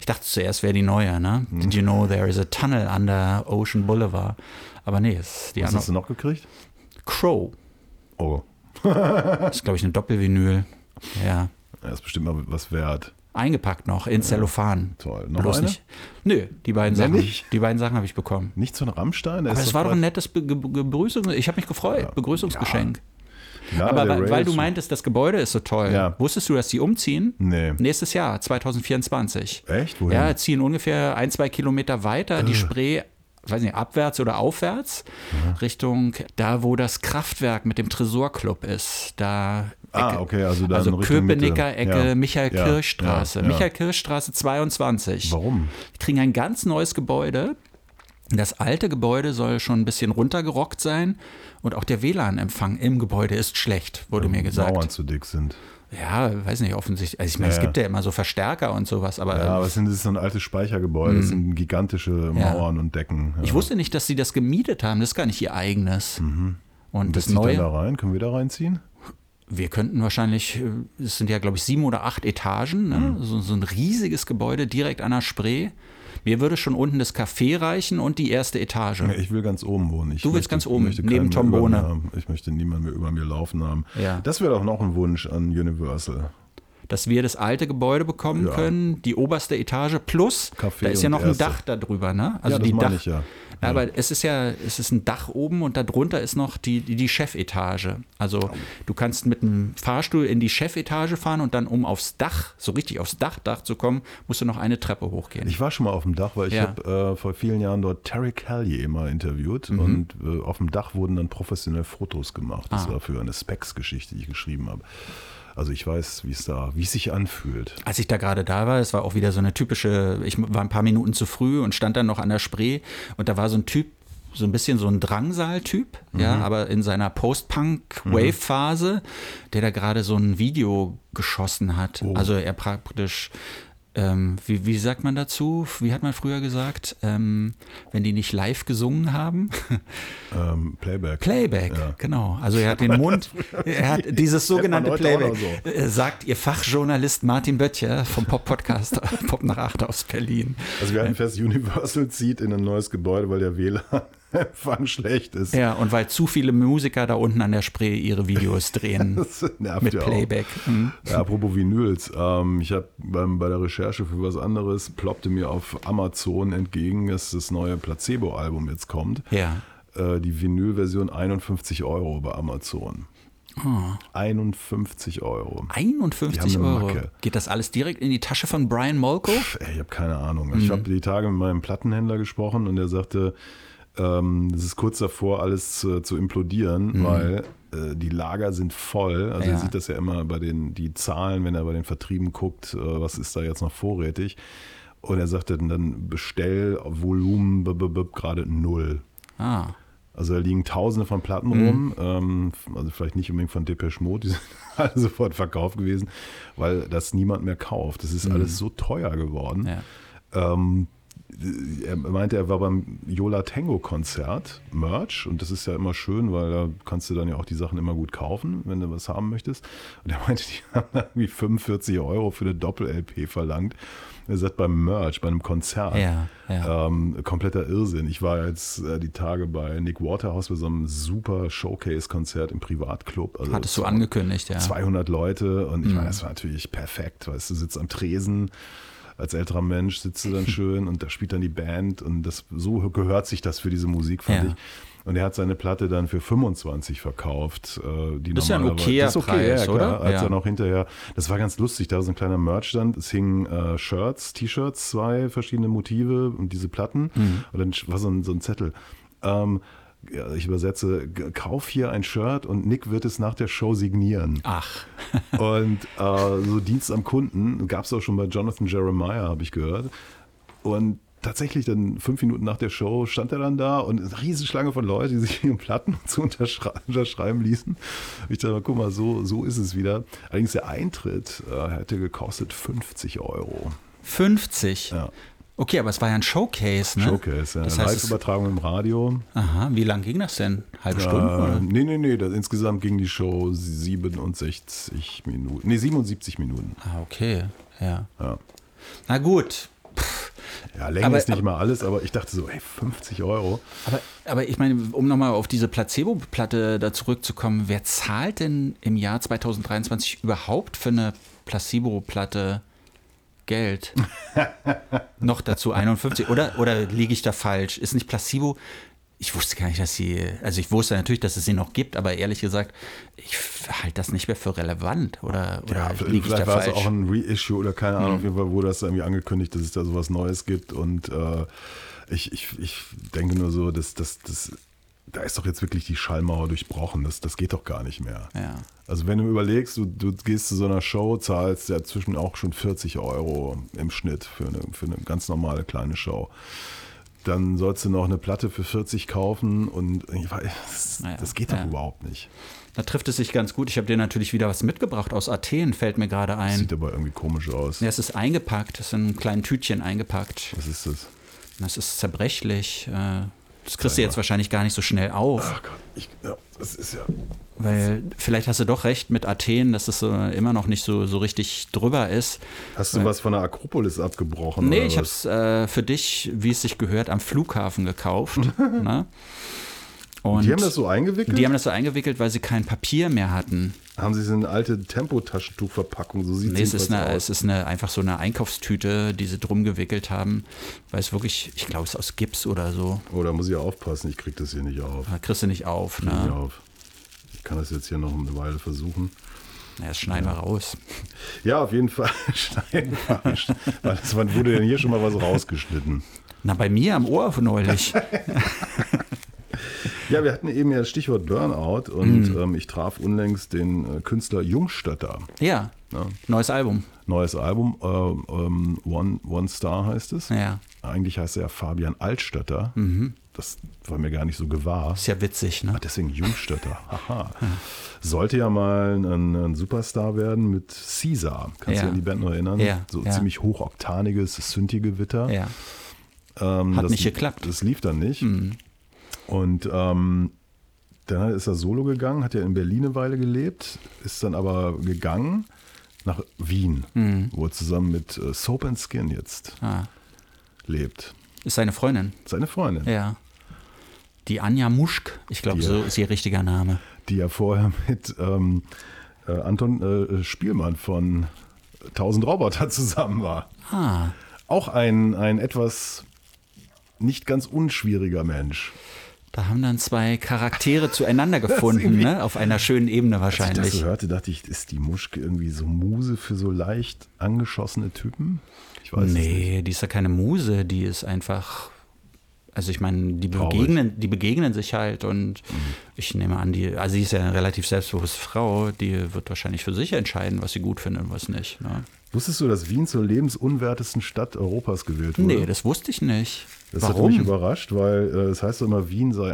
Ich dachte zuerst, wäre die neue, ne? Mhm. Did you know there is a tunnel under Ocean Boulevard? Aber nee, ist die andere. Was hast du noch gekriegt? Crow. Oh. Das ist, glaube ich, eine Doppelvinyl. Ja. Das ist bestimmt mal was wert. Eingepackt noch in Zellophan. Toll. Noch bloß eine? Nicht. Nö, die beiden Sachen habe ich bekommen. Nicht so ein Rammstein? Aber es war doch ein nettes Begrüßung. Ich habe mich gefreut. Ja. Begrüßungsgeschenk. Ja. Aber weil du meintest, das Gebäude ist so toll. Ja. Wusstest du, dass die umziehen? Nee. Nächstes Jahr, 2024. Echt? Wohin? Ja, ziehen ungefähr 1-2 Kilometer weiter die Spree, weiß nicht, abwärts oder aufwärts, Richtung da, wo das Kraftwerk mit dem Tresorclub ist. Da Ecke. Ah, okay, also dann Köpenicker Mitte. Ecke, ja. Michael-Kirchstraße. Ja. Michael-Kirchstraße 22. Warum? Die kriegen ein ganz neues Gebäude. Das alte Gebäude soll schon ein bisschen runtergerockt sein. Und auch der WLAN-Empfang im Gebäude ist schlecht, wurde mir gesagt. Mauern zu dick sind. Ja, weiß nicht, offensichtlich. Also ich meine, es gibt ja immer so Verstärker und sowas. Aber, ja, aber es ist so ein altes Speichergebäude. Es sind gigantische Mauern und Decken. Ja. Ich wusste nicht, dass sie das gemietet haben. Das ist gar nicht ihr eigenes. Mhm. Und das neue. Da rein? Können wir da reinziehen? Wir könnten wahrscheinlich, es sind ja, glaube ich, 7 oder 8 Etagen, ne? So ein riesiges Gebäude direkt an der Spree. Mir würde schon unten das Café reichen und die erste Etage. Ich will ganz oben wohnen. Du willst ganz oben, neben Tom Bohne. Ich möchte niemanden mehr über mir laufen haben. Ja. Das wäre doch noch ein Wunsch an Universal. Dass wir das alte Gebäude bekommen können, die oberste Etage plus, Café, da ist ja noch ein Dach darüber, ne? Also ja, das meine ich ja. Aber es ist ein Dach oben und darunter ist noch die Chefetage. Also du kannst mit einem Fahrstuhl in die Chefetage fahren und dann, um aufs Dach, so richtig aufs Dach zu kommen, musst du noch eine Treppe hochgehen. Ich war schon mal auf dem Dach, weil ich habe vor vielen Jahren dort Terry Callier mal interviewt und auf dem Dach wurden dann professionell Fotos gemacht. Das war für eine Specs-Geschichte, die ich geschrieben habe. Also ich weiß, wie es sich anfühlt. Als ich da gerade da war, es war auch wieder so eine typische, ich war ein paar Minuten zu früh und stand dann noch an der Spree und da war so ein Typ, so ein bisschen so ein Drangsal-Typ, aber in seiner Post-Punk-Wave-Phase, der da gerade so ein Video geschossen hat. Oh. Also er praktisch, wie sagt man dazu, wie hat man früher gesagt, wenn die nicht live gesungen haben? Playback. Playback, ja. Genau. Also er hat den Mund, er hat dieses sogenannte Playback, so. Sagt ihr Fachjournalist Martin Böttcher vom Pop-Podcast Pop nach 8 aus Berlin. Also wir hatten fest, Universal zieht in ein neues Gebäude, weil der WLAN-Empfang schlecht ist. Ja, und weil zu viele Musiker da unten an der Spree ihre Videos drehen mit Playback. Mhm. Ja, apropos Vinyls, ich habe bei der Recherche für was anderes, ploppte mir auf Amazon entgegen, dass das neue Placebo-Album jetzt kommt. Ja. Die Vinyl-Version 51 Euro bei Amazon. Oh. 51 Euro. 51 Euro? Macke. Geht das alles direkt in die Tasche von Brian Molko? Ich habe keine Ahnung. Ich habe die Tage mit meinem Plattenhändler gesprochen und er sagte, das ist kurz davor, alles zu implodieren, weil die Lager sind voll. Also er sieht das ja immer bei die Zahlen, wenn er bei den Vertrieben guckt, was ist da jetzt noch vorrätig. Und er sagte dann Bestellvolumen gerade 0. Ah. Also da liegen Tausende von Platten rum, also vielleicht nicht unbedingt von Depeche Mode, die sind alle sofort verkauft gewesen, weil das niemand mehr kauft. Das ist alles so teuer geworden. Ja. er meinte, er war beim Yola Tango Konzert, Merch, und das ist ja immer schön, weil da kannst du dann ja auch die Sachen immer gut kaufen, wenn du was haben möchtest. Und er meinte, die haben da irgendwie 45 € für eine Doppel-LP verlangt. Er sagt, beim Merch, bei einem Konzert, kompletter Irrsinn. Ich war jetzt die Tage bei Nick Waterhouse bei so einem super Showcase-Konzert im Privatclub. Also hattest du angekündigt, ja. 200 Leute und ich meine, das war natürlich perfekt, weißt du, sitzt am Tresen, als älterer Mensch sitzt du dann schön und da spielt dann die Band und das, so gehört sich das für diese Musik, fand ich. Und er hat seine Platte dann für 25 verkauft. Die das ist ja ein okayer Preis, ja, oder? Als dann auch hinterher, das war ganz lustig, da war so ein kleiner Merchstand, es hingen Shirts, T-Shirts, zwei verschiedene Motive und diese Platten. Und dann war so ein Zettel. Ja, ich übersetze, kauf hier ein Shirt und Nick wird es nach der Show signieren. Ach. Und so Dienst am Kunden, gab es auch schon bei Jonathan Jeremiah, habe ich gehört. Und tatsächlich dann 5 Minuten nach der Show stand er dann da und eine Riesenschlange von Leuten, die sich ihren Platten zu unterschreiben ließen. Ich dachte, guck mal, so ist es wieder. Allerdings der Eintritt hätte gekostet 50 €. 50? Ja. Okay, aber es war ja ein Showcase, ne? Showcase, ja. Das heißt, Live-Übertragung im Radio. Aha, wie lang ging das denn? Halbe Stunde, oder? Nee, insgesamt ging die Show 77 Minuten. Ah, okay, ja. Na gut. Ja, Länge ist nicht mal alles, aber ich dachte so, 50 €. Aber ich meine, um nochmal auf diese Placebo-Platte da zurückzukommen, wer zahlt denn im Jahr 2023 überhaupt für eine Placebo-Platte Geld? Noch dazu 51, oder liege ich da falsch? Ist nicht Placebo? Ich wusste gar nicht, ich wusste natürlich, dass es sie noch gibt, aber ehrlich gesagt, ich halte das nicht mehr für relevant, oder liege ich da falsch? Vielleicht war es auch ein Reissue oder keine Ahnung, auf jeden Fall wurde das irgendwie angekündigt, dass es da sowas Neues gibt, und ich denke nur so, dass da ist doch jetzt wirklich die Schallmauer durchbrochen. Das geht doch gar nicht mehr. Ja. Also wenn du überlegst, du gehst zu so einer Show, zahlst ja zwischen auch schon 40 € im Schnitt für eine ganz normale kleine Show. Dann sollst du noch eine Platte für 40 kaufen und das geht doch überhaupt nicht. Da trifft es sich ganz gut. Ich habe dir natürlich wieder was mitgebracht aus Athen, fällt mir gerade ein. Das sieht aber irgendwie komisch aus. Ja, es ist eingepackt, es ist in einem kleinen Tütchen eingepackt. Was ist das? Das ist zerbrechlich. Das kriegst du jetzt wahrscheinlich gar nicht so schnell auf. Ach Gott, das ist ja. Weil vielleicht hast du doch recht mit Athen, dass es immer noch nicht so richtig drüber ist. Hast du was von der Akropolis abgebrochen? Nee, ich habe es für dich, wie es sich gehört, am Flughafen gekauft. Ne? Und die haben das so eingewickelt? Die haben das so eingewickelt, weil sie kein Papier mehr hatten. Haben sie so eine alte Tempotaschentuchverpackung? So sieht es ist einfach so eine Einkaufstüte, die sie drum gewickelt haben. Weil es wirklich, ich glaube, es ist aus Gips oder so. Oh, da muss ich ja aufpassen, ich kriege das hier nicht auf. Da kriegst du nicht auf, ne? Nicht auf. Ich kann das jetzt hier noch eine Weile versuchen. Ja, das schneiden wir raus. Ja, auf jeden Fall. Schneiden wir. Wann wurde denn hier schon mal was rausgeschnitten? Na, bei mir am Ohr neulich. Ja, wir hatten eben ja das Stichwort Burnout und ich traf unlängst den Künstler Jungstötter. Ja. Neues Album, One Star heißt es. Ja. Eigentlich heißt er ja Fabian Altstötter. Mhm. Das war mir gar nicht so gewahr. Ist ja witzig, ne? Ach, deswegen Jungstötter. Haha. Sollte ja mal ein Superstar werden mit Caesar. Kannst du dich an die Band noch erinnern? Ja. So ziemlich hochoktaniges, Synthi-Gewitter. Ja. Hat nicht geklappt. Das lief dann nicht. Mhm. Und dann ist er solo gegangen, hat ja in Berlin eine Weile gelebt, ist dann aber gegangen nach Wien, wo er zusammen mit Soap and Skin jetzt lebt. Ist seine Freundin. Ja. Die Anja Muschk, ich glaube, so ist ihr richtiger Name. Die ja vorher mit Anton Spielmann von 1000 Roboter zusammen war. Ah. Auch ein etwas nicht ganz unschwieriger Mensch. Da haben dann zwei Charaktere zueinander gefunden, ne? Auf einer schönen Ebene wahrscheinlich. Als ich das so hörte, dachte ich, ist die Muschke irgendwie so Muse für so leicht angeschossene Typen? Ich weiß es nicht. Die ist ja keine Muse, die ist einfach, also ich meine, die begegnen sich halt und ich nehme an, sie ist ja eine relativ selbstbewusste Frau, die wird wahrscheinlich für sich entscheiden, was sie gut findet und was nicht. Ne? Wusstest du, dass Wien zur lebensunwertesten Stadt Europas gewählt wurde? Nee, das wusste ich nicht. Das Warum? Hat mich überrascht, weil es heißt immer, Wien sei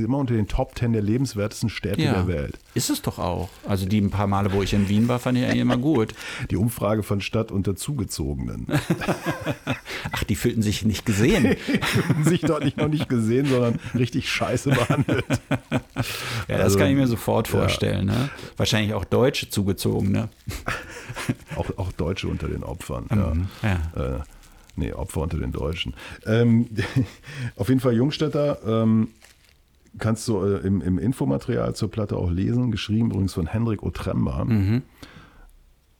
immer unter den Top 10 der lebenswertesten Städte der Welt. Ist es doch auch. Also die ein paar Male, wo ich in Wien war, fand ich ja immer gut. Die Umfrage von Stadt unter Zugezogenen. Ach, die fühlten sich nicht gesehen. Die fühlten sich dort nicht nur nicht gesehen, sondern richtig scheiße behandelt. Ja, das kann ich mir sofort vorstellen. Ne? Wahrscheinlich auch Deutsche Zugezogene. Auch Deutsche unter den Opfern. Opfer unter den Deutschen. Auf jeden Fall Jungstötter kannst du im Infomaterial zur Platte auch lesen, geschrieben übrigens von Henrik Otremba,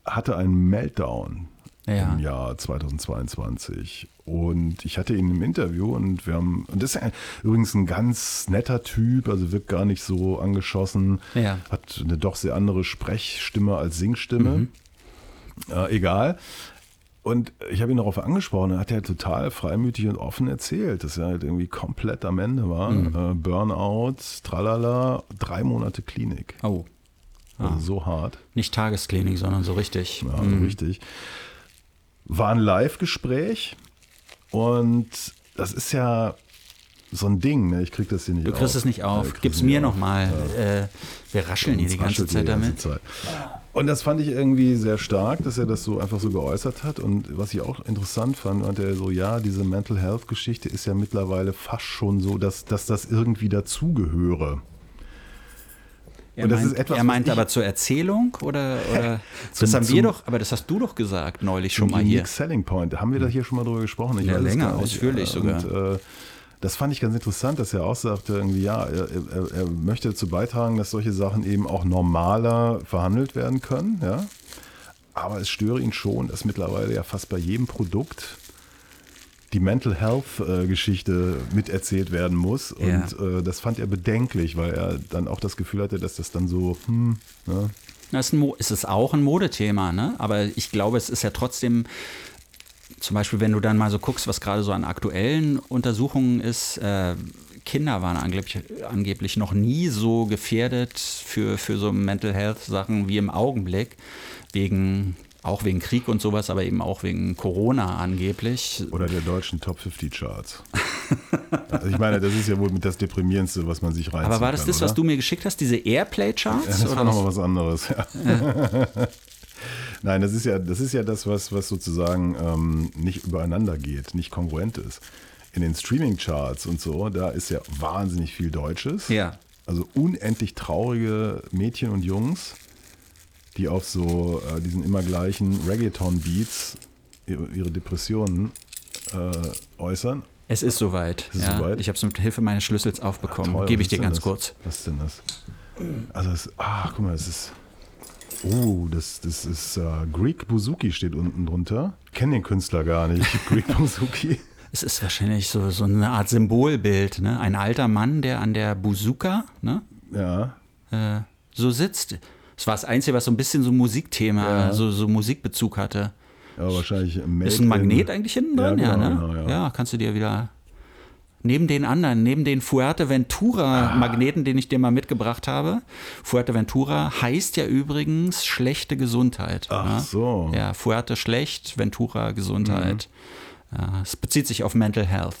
hatte einen Meltdown im Jahr 2022 und ich hatte ihn im Interview und das ist übrigens ein ganz netter Typ, also wirkt gar nicht so angeschossen, hat eine doch sehr andere Sprechstimme als Singstimme, egal. Und ich habe ihn darauf angesprochen, er hat ja total freimütig und offen erzählt, dass er halt irgendwie komplett am Ende war. Burnout, tralala, 3 Monate Klinik. Oh. Ah. Also so hart. Nicht Tagesklinik, sondern so richtig. Ja, so richtig. War ein Live-Gespräch und das ist ja so ein Ding, ne? Ich krieg das hier nicht auf. Du kriegst es nicht auf, gib's mir nochmal. Ja. Wir rascheln hier die ganze Zeit damit. Und das fand ich irgendwie sehr stark, dass er das so einfach so geäußert hat. Und was ich auch interessant fand, meinte er so, ja, diese Mental Health Geschichte ist ja mittlerweile fast schon so, dass das irgendwie dazugehöre. Er meint aber zur Erzählung oder das haben wir doch, aber das hast du doch gesagt neulich schon mal hier. Unique Selling Point, haben wir da hier schon mal drüber gesprochen? Ich weiß länger, ausführlich sogar. Und, das fand ich ganz interessant, dass er auch sagte, irgendwie, er möchte dazu beitragen, dass solche Sachen eben auch normaler verhandelt werden können. Ja? Aber es störe ihn schon, dass mittlerweile ja fast bei jedem Produkt die Mental Health-Geschichte miterzählt werden muss. Und das fand er bedenklich, weil er dann auch das Gefühl hatte, dass das dann so, ne? Es ist auch ein Modethema, ne? Aber ich glaube, es ist ja trotzdem... Zum Beispiel, wenn du dann mal so guckst, was gerade so an aktuellen Untersuchungen ist, Kinder waren angeblich noch nie so gefährdet für so Mental Health Sachen wie im Augenblick, wegen Krieg und sowas, aber eben auch wegen Corona angeblich. Oder der deutschen Top 50 Charts. Also ich meine, das ist ja wohl mit das Deprimierendste, was man sich reinzieht. Aber war das das, was du mir geschickt hast, diese Airplay Charts? Ja, das war nochmal was anderes, ja. Nein, das ist ja das, was sozusagen nicht übereinander geht, nicht kongruent ist. In den Streaming-Charts und so, da ist ja wahnsinnig viel Deutsches. Ja. Also unendlich traurige Mädchen und Jungs, die auf so diesen immer gleichen Reggaeton-Beats ihre Depressionen äußern. Es ist soweit. Ich habe es mit Hilfe meines Schlüssels aufbekommen. Gebe ich dir ganz kurz. Was ist denn das? Also, guck mal, es ist... Oh, das ist Greek Buzuki steht unten drunter. Ich kenne den Künstler gar nicht, Greek Buzuki. Es ist wahrscheinlich so eine Art Symbolbild, ne? Ein alter Mann, der an der Buzuka, ne? Ja. So sitzt. Das war das Einzige, was so ein bisschen so Musikthema, so Musikbezug hatte. Ja, wahrscheinlich. Ist ein Magnet eigentlich hinten dran? Ja, genau, ne? Genau, ja, kannst du dir wieder... Neben den Fuerteventura-Magneten, den ich dir mal mitgebracht habe. Fuerteventura heißt ja übrigens schlechte Gesundheit. Ach so. Ja, Fuerte schlecht, Ventura Gesundheit. Es bezieht sich auf Mental Health.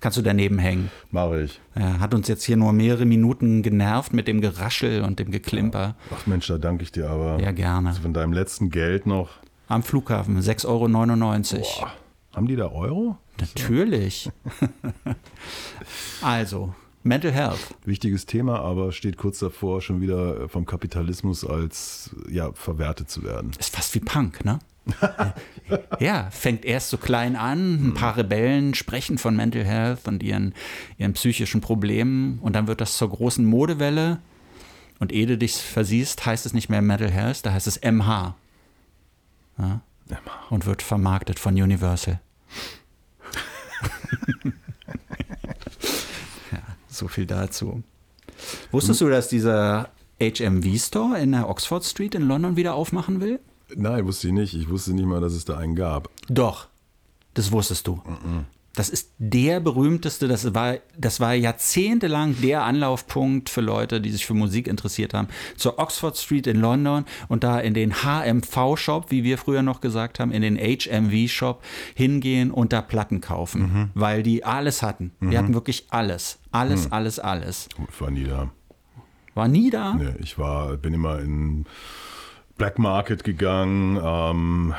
Kannst du daneben hängen. Mach ich. Ja, hat uns jetzt hier nur mehrere Minuten genervt mit dem Geraschel und dem Geklimper. Ach Mensch, da danke ich dir aber. Ja, gerne. Von deinem letzten Geld noch. Am Flughafen, 6,99 Euro. Boah. Haben die da Euro? Natürlich. Also, Mental Health. Wichtiges Thema, aber steht kurz davor, schon wieder vom Kapitalismus als verwertet zu werden. Ist fast wie Punk, ne? Ja, fängt erst so klein an, ein paar Rebellen sprechen von Mental Health und ihren psychischen Problemen und dann wird das zur großen Modewelle und ehe du dich versiehst, heißt es nicht mehr Mental Health, da heißt es MH. Ja? Und wird vermarktet von Universal. So viel dazu. Wusstest du, dass dieser HMV-Store in der Oxford Street in London wieder aufmachen will? Nein, wusste ich nicht. Ich wusste nicht mal, dass es da einen gab. Doch, das wusstest du. Das ist der berühmteste, das war jahrzehntelang der Anlaufpunkt für Leute, die sich für Musik interessiert haben, zur Oxford Street in London und da in den HMV-Shop, wie wir früher noch gesagt haben, in den HMV-Shop hingehen und da Platten kaufen, weil die alles hatten. Die hatten wirklich alles. Alles. Ich war nie da. War nie da? Nee, bin immer in Black Market gegangen,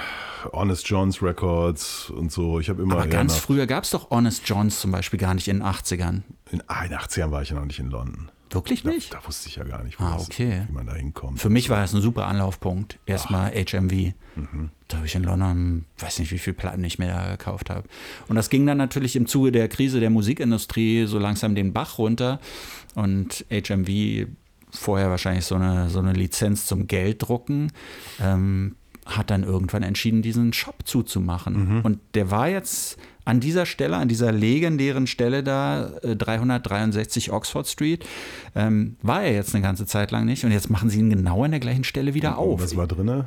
Honest John's Records und so. Ich habe immer. Aber ganz früher gab es doch Honest John's zum Beispiel gar nicht in den 80ern. In den 80ern war ich ja noch nicht in London. Wirklich nicht? Da wusste ich ja gar nicht, wie man da hinkommt. Für mich war das ein super Anlaufpunkt. Erstmal HMV. Da habe ich in London, weiß nicht, wie viele Platten ich mir da gekauft habe. Und das ging dann natürlich im Zuge der Krise der Musikindustrie so langsam den Bach runter. Und HMV, vorher wahrscheinlich so eine Lizenz zum Gelddrucken, hat dann irgendwann entschieden, diesen Shop zuzumachen. Und der war jetzt an dieser Stelle, an dieser legendären Stelle da, 363 Oxford Street, war er jetzt eine ganze Zeit lang nicht. Und jetzt machen sie ihn genau an der gleichen Stelle wieder auf. Was war drin?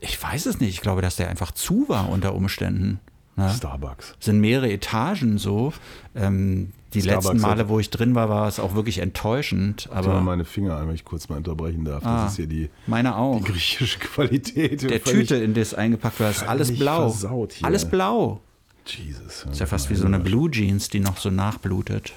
Ich weiß es nicht. Ich glaube, dass der einfach zu war unter Umständen. Ne? Starbucks. Sind mehrere Etagen so. Die Starbucks letzten Male, wo ich drin war, war es auch wirklich enttäuschend. Aber ich habe meine Finger an, wenn ich kurz mal unterbrechen darf. Das ist hier die griechische Qualität. Der Tüte, in der es eingepackt war, ist alles blau. Alles blau. Jesus. Ist ja fast wie so eine Blue Jeans, die noch so nachblutet.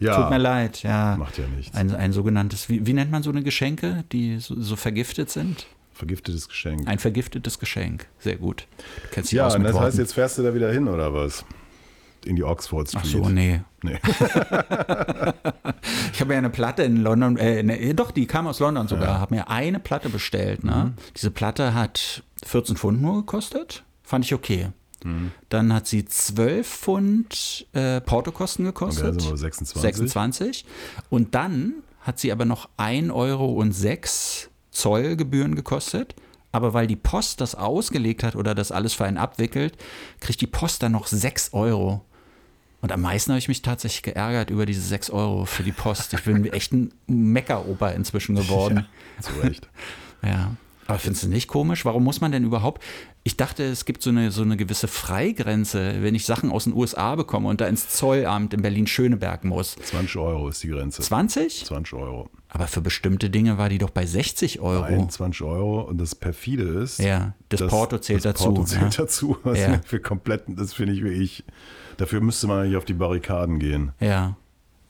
Ja. Tut mir leid. Ja. Macht ja nichts. Ein sogenanntes, wie nennt man so eine Geschenke, die so vergiftet sind? Vergiftetes Geschenk. Ein vergiftetes Geschenk. Sehr gut. Du kennst dich aus mit Worten. Das heißt, jetzt fährst du da wieder hin, oder was? In die Oxford Street. Ach so, nee. Ich habe ja eine Platte in London, die kam aus London sogar, habe mir eine Platte bestellt. Ne? Diese Platte hat 14 Pfund nur gekostet, fand ich okay. Dann hat sie 12 Pfund Portokosten gekostet. Okay, also 26. Und dann hat sie aber noch 1,06 € Gebühren gekostet. Aber weil die Post das ausgelegt hat oder das alles für einen abwickelt, kriegt die Post dann noch 6 €. Und am meisten habe ich mich tatsächlich geärgert über diese 6 € für die Post. Ich bin echt ein Mecker-Opa inzwischen geworden. Ja, zu Recht. Ja. Aber findest du nicht komisch? Warum muss man denn überhaupt? Ich dachte, es gibt so eine gewisse Freigrenze, wenn ich Sachen aus den USA bekomme und da ins Zollamt in Berlin-Schöneberg muss. 20 € ist die Grenze. 20? 20 €. Aber für bestimmte Dinge war die doch bei 60 €. Nein, 20 € und das perfide ist. Ja, das Porto zählt dazu. Für kompletten, das finde ich wie ich. Dafür müsste man eigentlich auf die Barrikaden gehen. Ja.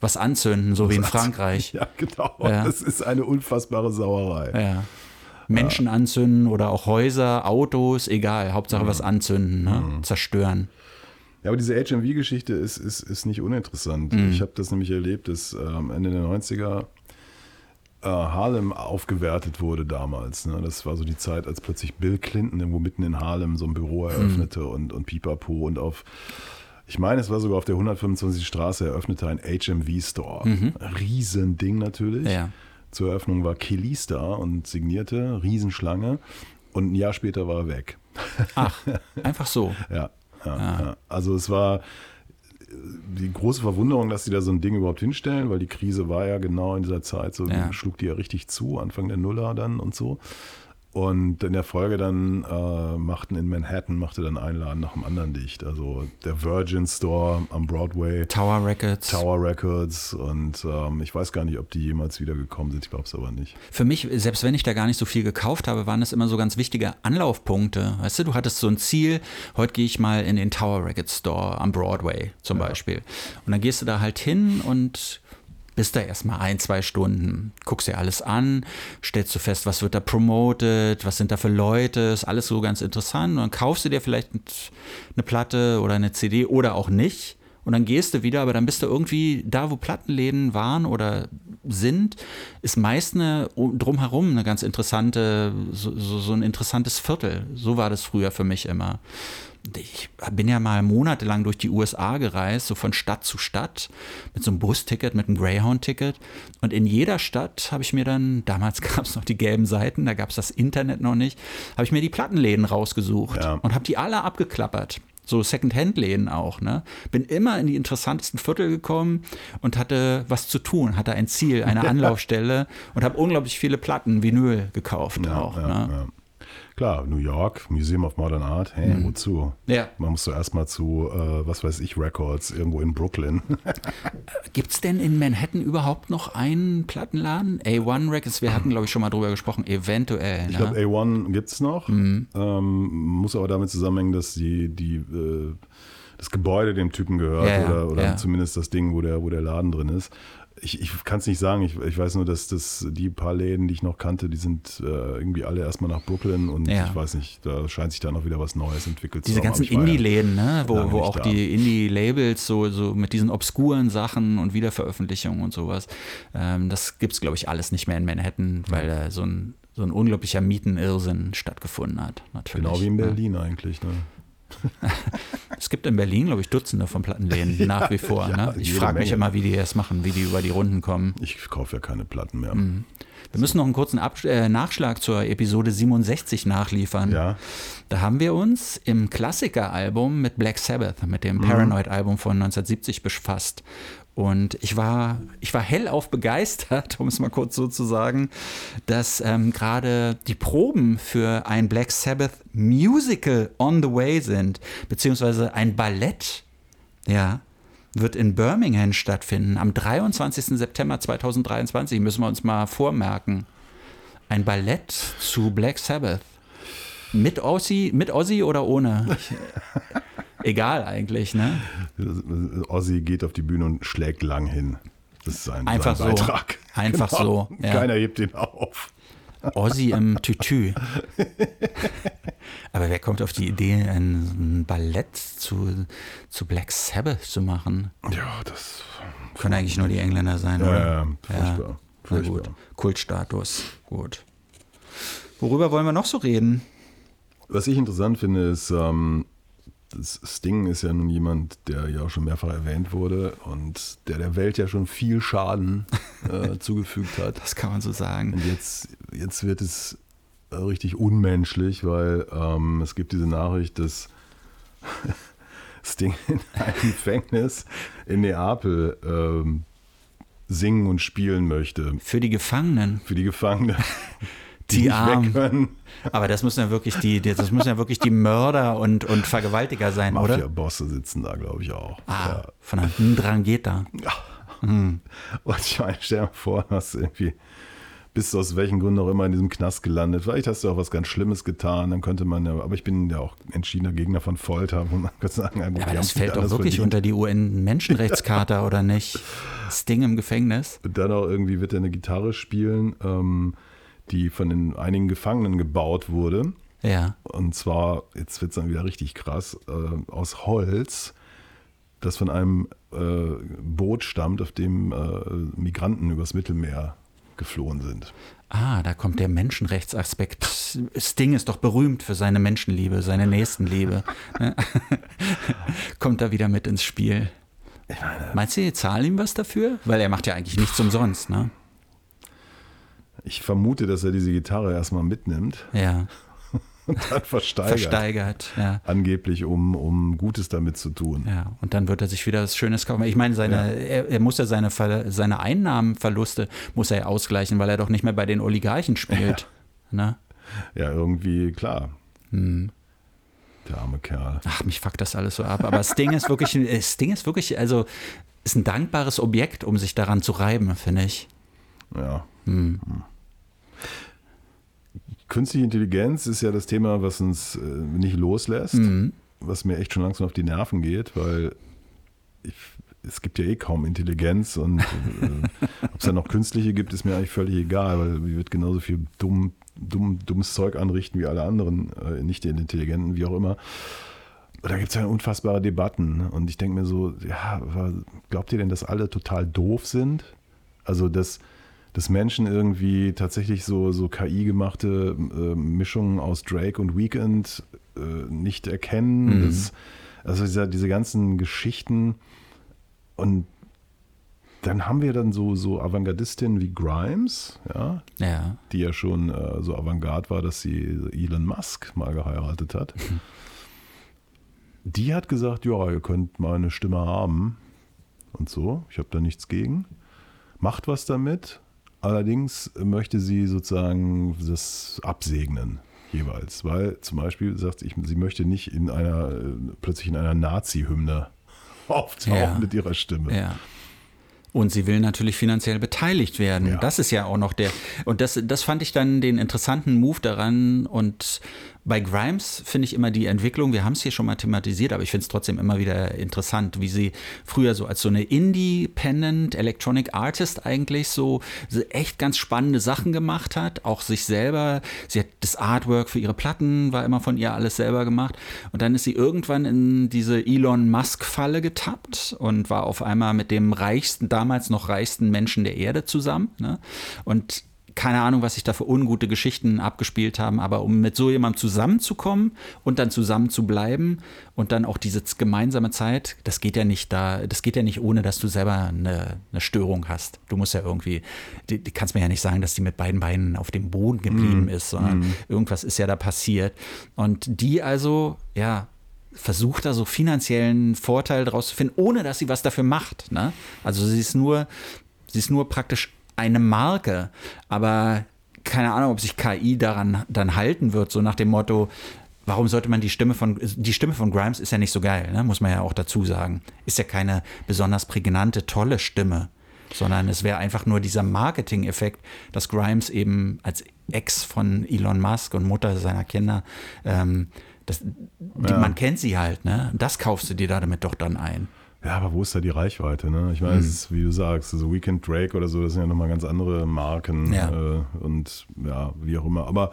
Was anzünden, so wie in Frankreich. Ja, genau. Ja. Das ist eine unfassbare Sauerei. Ja. Menschen anzünden oder auch Häuser, Autos, egal. Hauptsache was anzünden, ne? Zerstören. Ja, aber diese HMV-Geschichte ist nicht uninteressant. Ich habe das nämlich erlebt, dass Ende der 90er Harlem aufgewertet wurde damals. Ne? Das war so die Zeit, als plötzlich Bill Clinton irgendwo mitten in Harlem so ein Büro eröffnete und Pipapo und ich meine, es war sogar auf der 125. Straße eröffnete ein HMV-Store. Riesending natürlich. Ja. Zur Eröffnung war Kelis da und signierte, Riesenschlange. Und ein Jahr später war er weg. Ach, einfach so? Ja. Also es war die große Verwunderung, dass sie da so ein Ding überhaupt hinstellen, weil die Krise war ja genau in dieser Zeit, schlug die ja richtig zu, Anfang der Nuller dann und so. Und in der Folge dann machte in Manhattan ein Laden nach dem anderen dicht. Also der Virgin Store am Broadway. Tower Records. Und ich weiß gar nicht, ob die jemals wieder gekommen sind. Ich glaube es aber nicht. Für mich, selbst wenn ich da gar nicht so viel gekauft habe, waren es immer so ganz wichtige Anlaufpunkte. Weißt du, du hattest so ein Ziel. Heute gehe ich mal in den Tower Records Store am Broadway zum Beispiel. Und dann gehst du da halt hin und bist da erstmal 1-2 Stunden, guckst dir alles an, stellst du fest, was wird da promoted, was sind da für Leute, ist alles so ganz interessant. Und dann kaufst du dir vielleicht eine Platte oder eine CD oder auch nicht. Und dann gehst du wieder, aber dann bist du irgendwie da, wo Plattenläden waren oder sind, ist meist drumherum eine ganz interessante, so ein interessantes Viertel. So war das früher für mich immer. Ich bin ja mal monatelang durch die USA gereist, so von Stadt zu Stadt, mit so einem Busticket, mit einem Greyhound-Ticket. Und in jeder Stadt habe ich mir dann, damals gab es noch die gelben Seiten, da gab es das Internet noch nicht, habe ich mir die Plattenläden rausgesucht und habe die alle abgeklappert. So Second-Hand-Läden auch, ne? Bin immer in die interessantesten Viertel gekommen und hatte was zu tun, hatte ein Ziel, eine Anlaufstelle und habe unglaublich viele Platten, Vinyl gekauft auch. Ja, ne? Klar, New York, Museum of Modern Art, hey, wozu? Ja. Man muss so erstmal zu, was weiß ich, Records irgendwo in Brooklyn. Gibt es denn in Manhattan überhaupt noch einen Plattenladen? A1 Records, wir hatten, glaube ich, schon mal drüber gesprochen, eventuell. Ich glaube, A1 gibt es noch, muss aber damit zusammenhängen, dass das Gebäude dem Typen gehört oder zumindest das Ding, wo der Laden drin ist. Ich kann es nicht sagen, ich weiß nur, dass die paar Läden, die ich noch kannte, die sind irgendwie alle erstmal nach Brooklyn und ich weiß nicht, da scheint sich da noch wieder was Neues entwickelt zu haben. Diese ganzen Indie-Läden, ne? wo auch die Indie-Labels so mit diesen obskuren Sachen und Wiederveröffentlichungen und sowas, das gibt es, glaube ich, alles nicht mehr in Manhattan, weil da so ein unglaublicher Mietenirrsinn stattgefunden hat. Natürlich. Genau wie in Berlin eigentlich, ne? Es gibt in Berlin, glaube ich, Dutzende von Plattenläden nach wie vor. Ja, ne? Ich frage mich immer, wie die das machen, wie die über die Runden kommen. Ich kaufe ja keine Platten mehr. Mhm. Wir müssen noch einen kurzen Nachschlag zur Episode 67 nachliefern. Ja. Da haben wir uns im Klassikeralbum mit Black Sabbath, mit dem Paranoid-Album von 1970 befasst. Und ich war hellauf begeistert, um es mal kurz so zu sagen, dass gerade die Proben für ein Black Sabbath Musical on the way sind, beziehungsweise ein Ballett, wird in Birmingham stattfinden. Am 23. September 2023 müssen wir uns mal vormerken. Ein Ballett zu Black Sabbath. Mit Ozzy oder ohne? Egal eigentlich, ne? Ozzy geht auf die Bühne und schlägt lang hin. Das ist sein Beitrag. Einfach genau. So. Ja. Keiner hebt ihn auf. Ozzy im Tütü. Aber wer kommt auf die Idee, ein Ballett zu Black Sabbath zu machen? Ja, das können eigentlich nur die Engländer sein, oder? Ja, furchtbar. Gut. Kultstatus, gut. Worüber wollen wir noch so reden? Was ich interessant finde, ist... Sting ist ja nun jemand, der ja auch schon mehrfach erwähnt wurde und der Welt ja schon viel Schaden zugefügt hat. Das kann man so sagen. Und jetzt wird es richtig unmenschlich, weil es gibt diese Nachricht, dass Sting in einem Gefängnis in Neapel singen und spielen möchte. Für die Gefangenen. Die Armen. Aber das müssen ja wirklich die Mörder und Vergewaltiger sein, Mafia, oder? Mafia-Bosse sitzen da, glaube ich, auch. Ah, ja. Von der Ndrangheta. Ja. Und ich meine, stell dir vor, dass irgendwie bist du aus welchen Gründen auch immer in diesem Knast gelandet. Vielleicht hast du auch was ganz Schlimmes getan, dann könnte man ja, aber ich bin ja auch entschiedener Gegner von Folter. Und man könnte sagen, ja, aber das fällt doch wirklich unter die UN-Menschenrechtscharta, oder nicht? Sting im Gefängnis. Und dann auch irgendwie wird er eine Gitarre spielen, die von den einigen Gefangenen gebaut wurde. Ja. Und zwar, jetzt wird es dann wieder richtig krass, aus Holz, das von einem Boot stammt, auf dem Migranten übers Mittelmeer geflohen sind. Ah, da kommt der Menschenrechtsaspekt. Sting ist doch berühmt für seine Menschenliebe, seine Nächstenliebe. Kommt da wieder mit ins Spiel. Ich meine, meinst du, die zahlen ihm was dafür? Weil er macht ja eigentlich nichts umsonst, ne? Ich vermute, dass er diese Gitarre erstmal mitnimmt und dann versteigert angeblich, um Gutes damit zu tun. Ja, und dann wird er sich wieder was Schönes kaufen. Ich meine, er muss ja seine Einnahmenverluste muss er ausgleichen, weil er doch nicht mehr bei den Oligarchen spielt. Ja, ne? Ja, irgendwie, klar. Der arme Kerl. Ach, mich fuckt das alles so ab. Aber Sting ist wirklich, also ist ein dankbares Objekt, um sich daran zu reiben, finde ich. Ja. Künstliche Intelligenz ist ja das Thema, was uns nicht loslässt, was mir echt schon langsam auf die Nerven geht, weil es gibt ja eh kaum Intelligenz und ob es da noch künstliche gibt, ist mir eigentlich völlig egal, weil die wird genauso viel dummes Zeug anrichten wie alle anderen, nicht den Intelligenten, wie auch immer. Da gibt es ja unfassbare Debatten und ich denke mir so, ja, glaubt ihr denn, dass alle total doof sind? Also dass Menschen irgendwie tatsächlich so KI-gemachte Mischungen aus Drake und Weekend nicht erkennen. Also diese ganzen Geschichten. Und dann haben wir dann so Avantgardistinnen wie Grimes, die ja schon so Avantgarde war, dass sie Elon Musk mal geheiratet hat. Die hat gesagt, ja, ihr könnt meine Stimme haben und so. Ich habe da nichts gegen. Macht was damit. Allerdings möchte sie sozusagen das absegnen. jeweils, weil zum Beispiel sagt sie möchte nicht in einer plötzlich in einer Nazi-Hymne auftauchen mit ihrer Stimme. Ja. Und sie will natürlich finanziell beteiligt werden. Ja. Das ist ja auch noch der. Und das fand ich dann den interessanten Move daran. Und bei Grimes finde ich immer die Entwicklung, wir haben es hier schon mal thematisiert, aber ich finde es trotzdem immer wieder interessant, wie sie früher so als so eine Independent Electronic Artist eigentlich so echt ganz spannende Sachen gemacht hat. Auch sich selber. Sie hat das Artwork für ihre Platten, war immer von ihr alles selber gemacht. Und dann ist sie irgendwann in diese Elon Musk-Falle getappt und war auf einmal mit dem damals noch reichsten Menschen der Erde zusammen. Ne? Und keine Ahnung, was sich da für ungute Geschichten abgespielt haben, aber um mit so jemandem zusammenzukommen und dann zusammen zu bleiben und dann auch diese gemeinsame Zeit, das geht ja nicht ohne, dass du selber eine Störung hast. Du musst ja irgendwie, die kannst mir ja nicht sagen, dass die mit beiden Beinen auf dem Boden geblieben ist, sondern irgendwas ist ja da passiert. Und die also, ja, versucht da so finanziellen Vorteil draus zu finden, ohne dass sie was dafür macht. Ne? Also sie ist nur praktisch eine Marke, aber keine Ahnung, ob sich KI daran dann halten wird, so nach dem Motto, warum sollte man die Stimme von Grimes ist ja nicht so geil, ne? Muss man ja auch dazu sagen. Ist ja keine besonders prägnante, tolle Stimme, sondern es wäre einfach nur dieser Marketing-Effekt, dass Grimes eben als Ex von Elon Musk und Mutter seiner Kinder man kennt sie halt, ne? Das kaufst du dir damit doch dann ein. Ja, aber wo ist da die Reichweite? Ne? Ich meine, es ist, wie du sagst, so Weekend Drake oder so, das sind ja nochmal ganz andere Marken und ja, wie auch immer. Aber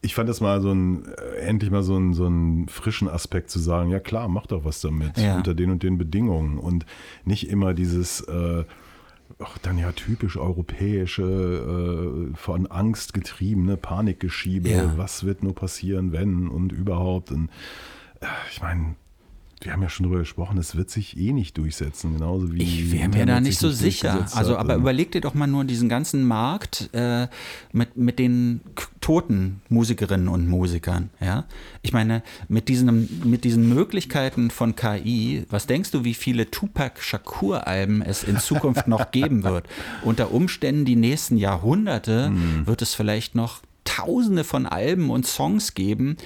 ich fand das mal endlich mal so einen frischen Aspekt zu sagen, ja klar, mach doch was damit, unter den und den Bedingungen und nicht immer dieses dann ja typisch europäische, von Angst getriebene Panikgeschiebe. Ja. Was wird nur passieren, wenn und überhaupt? Und ich meine, wir haben ja schon drüber gesprochen, das wird sich eh nicht durchsetzen, genauso wie. Ich wäre mir da nicht so sicher. Also, aber überleg dir doch mal nur diesen ganzen Markt mit den toten Musikerinnen und Musikern. Ja? Ich meine, mit diesen Möglichkeiten von KI, was denkst du, wie viele Tupac Shakur-Alben es in Zukunft noch geben wird? Unter Umständen die nächsten Jahrhunderte wird es vielleicht noch Tausende von Alben und Songs geben,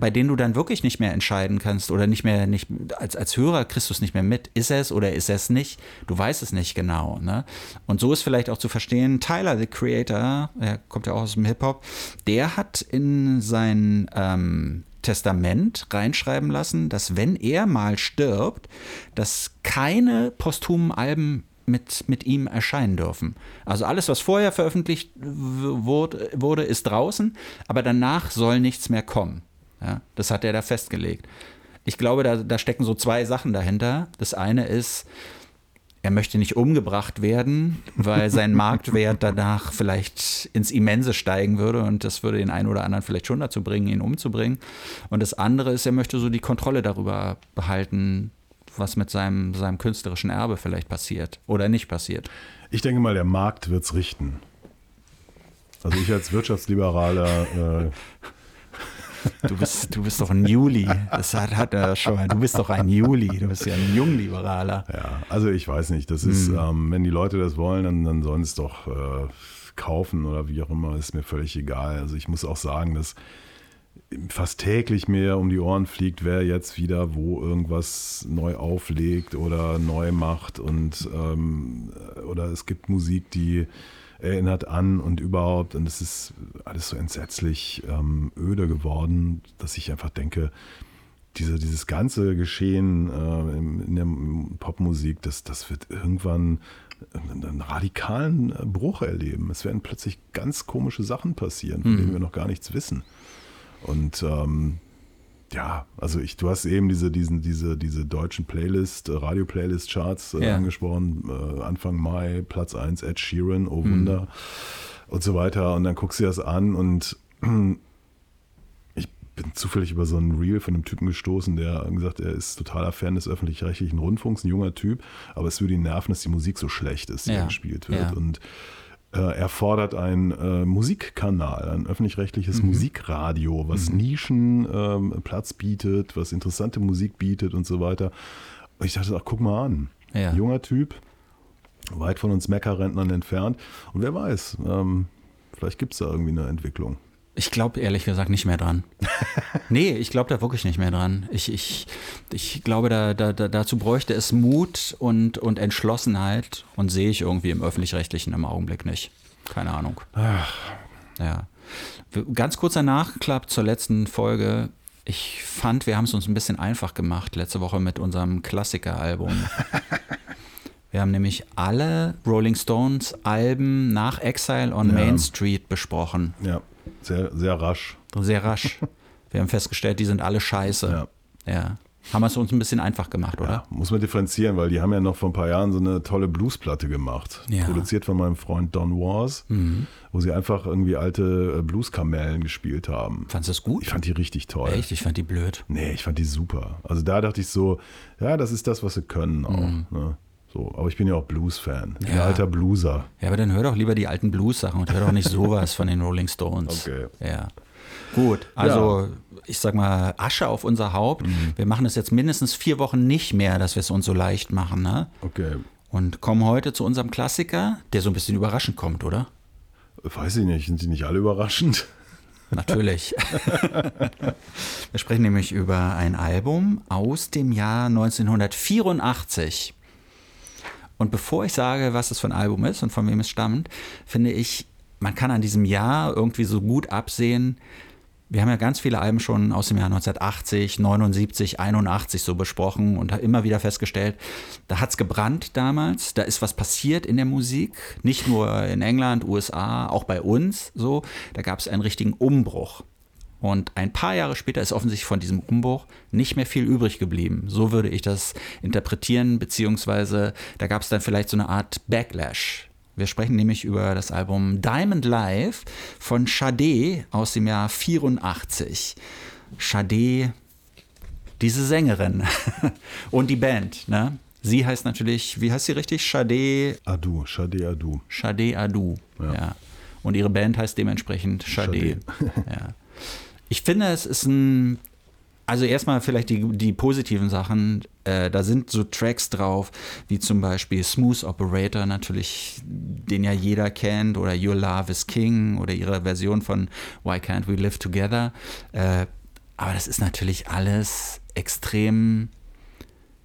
bei denen du dann wirklich nicht mehr entscheiden kannst oder nicht mehr als Hörer kriegst du es nicht mehr mit. Ist es oder ist es nicht? Du weißt es nicht genau. Ne? Und so ist vielleicht auch zu verstehen, Tyler, the Creator, er kommt ja auch aus dem Hip-Hop, der hat in sein Testament reinschreiben lassen, dass wenn er mal stirbt, dass keine posthumen Alben mit ihm erscheinen dürfen. Also alles, was vorher veröffentlicht wurde, ist draußen, aber danach soll nichts mehr kommen. Ja, das hat er da festgelegt. Ich glaube, da stecken so zwei Sachen dahinter. Das eine ist, er möchte nicht umgebracht werden, weil sein Marktwert danach vielleicht ins Immense steigen würde und das würde den einen oder anderen vielleicht schon dazu bringen, ihn umzubringen. Und das andere ist, er möchte so die Kontrolle darüber behalten, was mit seinem künstlerischen Erbe vielleicht passiert oder nicht passiert. Ich denke mal, der Markt wird es richten. Also ich als Wirtschaftsliberaler Du bist doch ein Juli. Das hat er schon mal. Du bist doch ein Juli. Du bist ja ein Jungliberaler. Ja, also ich weiß nicht. Das ist, wenn die Leute das wollen, dann sollen es doch kaufen oder wie auch immer. Ist mir völlig egal. Also ich muss auch sagen, dass fast täglich mir um die Ohren fliegt, wer jetzt wieder wo irgendwas neu auflegt oder neu macht und oder es gibt Musik, die erinnert an und überhaupt und es ist alles so entsetzlich öde geworden, dass ich einfach denke, dieses ganze Geschehen in der Popmusik, das wird irgendwann einen radikalen Bruch erleben. Es werden plötzlich ganz komische Sachen passieren, von denen wir noch gar nichts wissen. Und du hast eben diese deutschen Radio-Playlist-Charts angesprochen, Anfang Mai, Platz 1, Ed Sheeran, oh Wunder und so weiter. Und dann guckst du dir das an und ich bin zufällig über so ein Reel von einem Typen gestoßen, der gesagt, er ist totaler Fan des öffentlich-rechtlichen Rundfunks, ein junger Typ, aber es würde ihn nerven, dass die Musik so schlecht ist, die gespielt wird. Ja. Und er fordert einen Musikkanal, ein öffentlich-rechtliches Musikradio, was Nischen Platz bietet, was interessante Musik bietet und so weiter. Und ich dachte, ach, guck mal an. Ja. Junger Typ, weit von uns Meckerrentnern entfernt. Und wer weiß, vielleicht gibt es da irgendwie eine Entwicklung. Ich glaube ehrlich gesagt nicht mehr dran. Nee, ich glaube da wirklich nicht mehr dran. Ich glaube, dazu bräuchte es Mut und Entschlossenheit und sehe ich irgendwie im Öffentlich-Rechtlichen im Augenblick nicht. Keine Ahnung. Ach. Ja. Ganz kurzer Nachklapp zur letzten Folge. Ich fand, wir haben es uns ein bisschen einfach gemacht letzte Woche mit unserem Klassiker-Album. Wir haben nämlich alle Rolling Stones-Alben nach Exile on Main Street besprochen. Ja. Sehr, sehr rasch. Sehr rasch. Wir haben festgestellt, die sind alle scheiße. Ja. Ja. Haben wir es uns ein bisschen einfach gemacht, oder? Ja, muss man differenzieren, weil die haben ja noch vor ein paar Jahren so eine tolle Bluesplatte gemacht. Ja. Produziert von meinem Freund Don Wars, wo sie einfach irgendwie alte Blueskamellen gespielt haben. Fandst du das gut? Ich fand die richtig toll. Echt? Ich fand die blöd. Nee, ich fand die super. Also da dachte ich so, ja, das ist das, was sie können auch. Ne? So, aber ich bin ja auch Blues-Fan. Ich bin ein alter Blueser. Ja, aber dann hör doch lieber die alten Blues-Sachen und hör doch nicht sowas von den Rolling Stones. Okay. Ja. Gut, also ich sag mal, Asche auf unser Haupt. Mhm. Wir machen es jetzt mindestens 4 Wochen nicht mehr, dass wir es uns so leicht machen. Ne? Okay. Und kommen heute zu unserem Klassiker, der so ein bisschen überraschend kommt, oder? Weiß ich nicht. Sind die nicht alle überraschend? Natürlich. Wir sprechen nämlich über ein Album aus dem Jahr 1984. Und bevor ich sage, was das für ein Album ist und von wem es stammt, finde ich, man kann an diesem Jahr irgendwie so gut absehen, wir haben ja ganz viele Alben schon aus dem Jahr 1980, 79, 81 so besprochen und immer wieder festgestellt, da hat's gebrannt damals, da ist was passiert in der Musik, nicht nur in England, USA, auch bei uns so, da gab's einen richtigen Umbruch. Und ein paar Jahre später ist offensichtlich von diesem Umbruch nicht mehr viel übrig geblieben. So würde ich das interpretieren, beziehungsweise da gab es dann vielleicht so eine Art Backlash. Wir sprechen nämlich über das Album Diamond Life von Sade aus dem Jahr 84. Sade, diese Sängerin und die Band, ne? Sie heißt natürlich, wie heißt sie richtig? Sade Adu. Sade Adu, ja. Und ihre Band heißt dementsprechend Sade. Ja. Ich finde, es ist also erstmal vielleicht die positiven Sachen, da sind so Tracks drauf, wie zum Beispiel Smooth Operator natürlich, den ja jeder kennt, oder Your Love is King oder ihre Version von Why Can't We Live Together, aber das ist natürlich alles extrem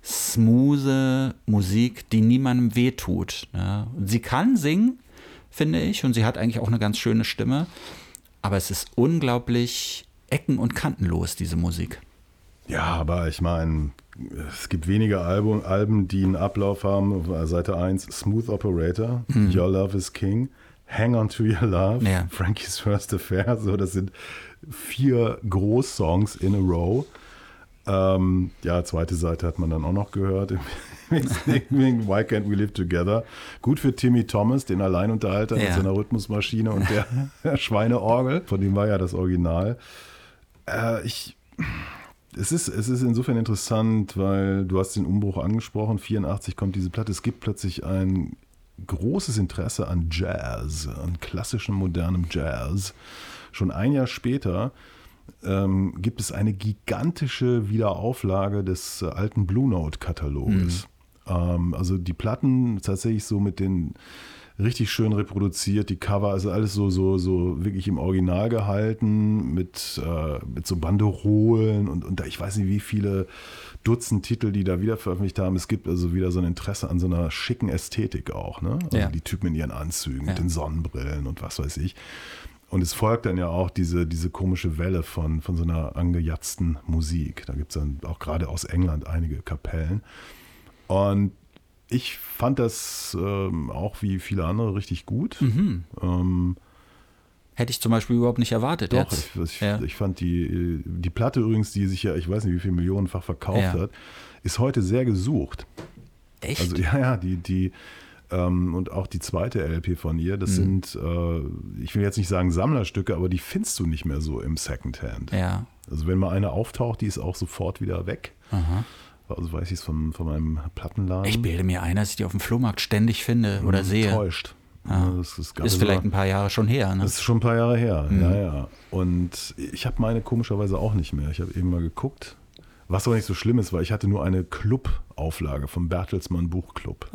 smooth Musik, die niemandem wehtut. Ne? Sie kann singen, finde ich, und sie hat eigentlich auch eine ganz schöne Stimme. Aber es ist unglaublich ecken- und kantenlos, diese Musik. Ja, aber ich meine, es gibt weniger Alben, die einen Ablauf haben. Seite 1, Smooth Operator, Your Love is King, Hang on to Your Love, Frankie's First Affair. So, das sind 4 Großsongs in a row. Ja, zweite Seite hat man dann auch noch gehört. Why Can't We Live Together? Gut für Timmy Thomas, den Alleinunterhalter mit seiner Rhythmusmaschine und der Schweineorgel. Von dem war ja das Original. Es ist insofern interessant, weil du hast den Umbruch angesprochen. 84 kommt diese Platte. Es gibt plötzlich ein großes Interesse an Jazz, an klassischem, modernem Jazz. Schon ein Jahr später gibt es eine gigantische Wiederauflage des alten Blue Note-Kataloges. Also die Platten tatsächlich so mit den richtig schön reproduziert, die Cover, also alles so wirklich im Original gehalten, mit so Banderolen und da, ich weiß nicht wie viele Dutzend Titel, die da wieder veröffentlicht haben. Es gibt also wieder so ein Interesse an so einer schicken Ästhetik auch, ne? Also die Typen in ihren Anzügen, mit den Sonnenbrillen und was weiß ich. Und es folgt dann ja auch diese komische Welle von so einer angejatzten Musik. Da gibt es dann auch gerade aus England einige Kapellen. Und ich fand das auch wie viele andere richtig gut. Mhm. Hätte ich zum Beispiel überhaupt nicht erwartet. Doch, jetzt. Ich fand die Platte übrigens, die sich ja, ich weiß nicht, wie viele Millionenfach verkauft hat, ist heute sehr gesucht. Echt? Also die und auch die zweite LP von ihr, das sind, ich will jetzt nicht sagen Sammlerstücke, aber die findest du nicht mehr so im Secondhand. Ja. Also wenn mal eine auftaucht, die ist auch sofort wieder weg. Aha. Also weiß ich es von meinem Plattenladen. Ich bilde mir ein, dass ich die auf dem Flohmarkt ständig finde oder sehe. Enttäuscht. Ah. Das ist vielleicht ein paar Jahre schon her. Ne? Das ist schon ein paar Jahre her, Und ich habe meine komischerweise auch nicht mehr. Ich habe eben mal geguckt. Was aber nicht so schlimm ist, weil ich hatte nur eine Club-Auflage vom Bertelsmann Buchclub.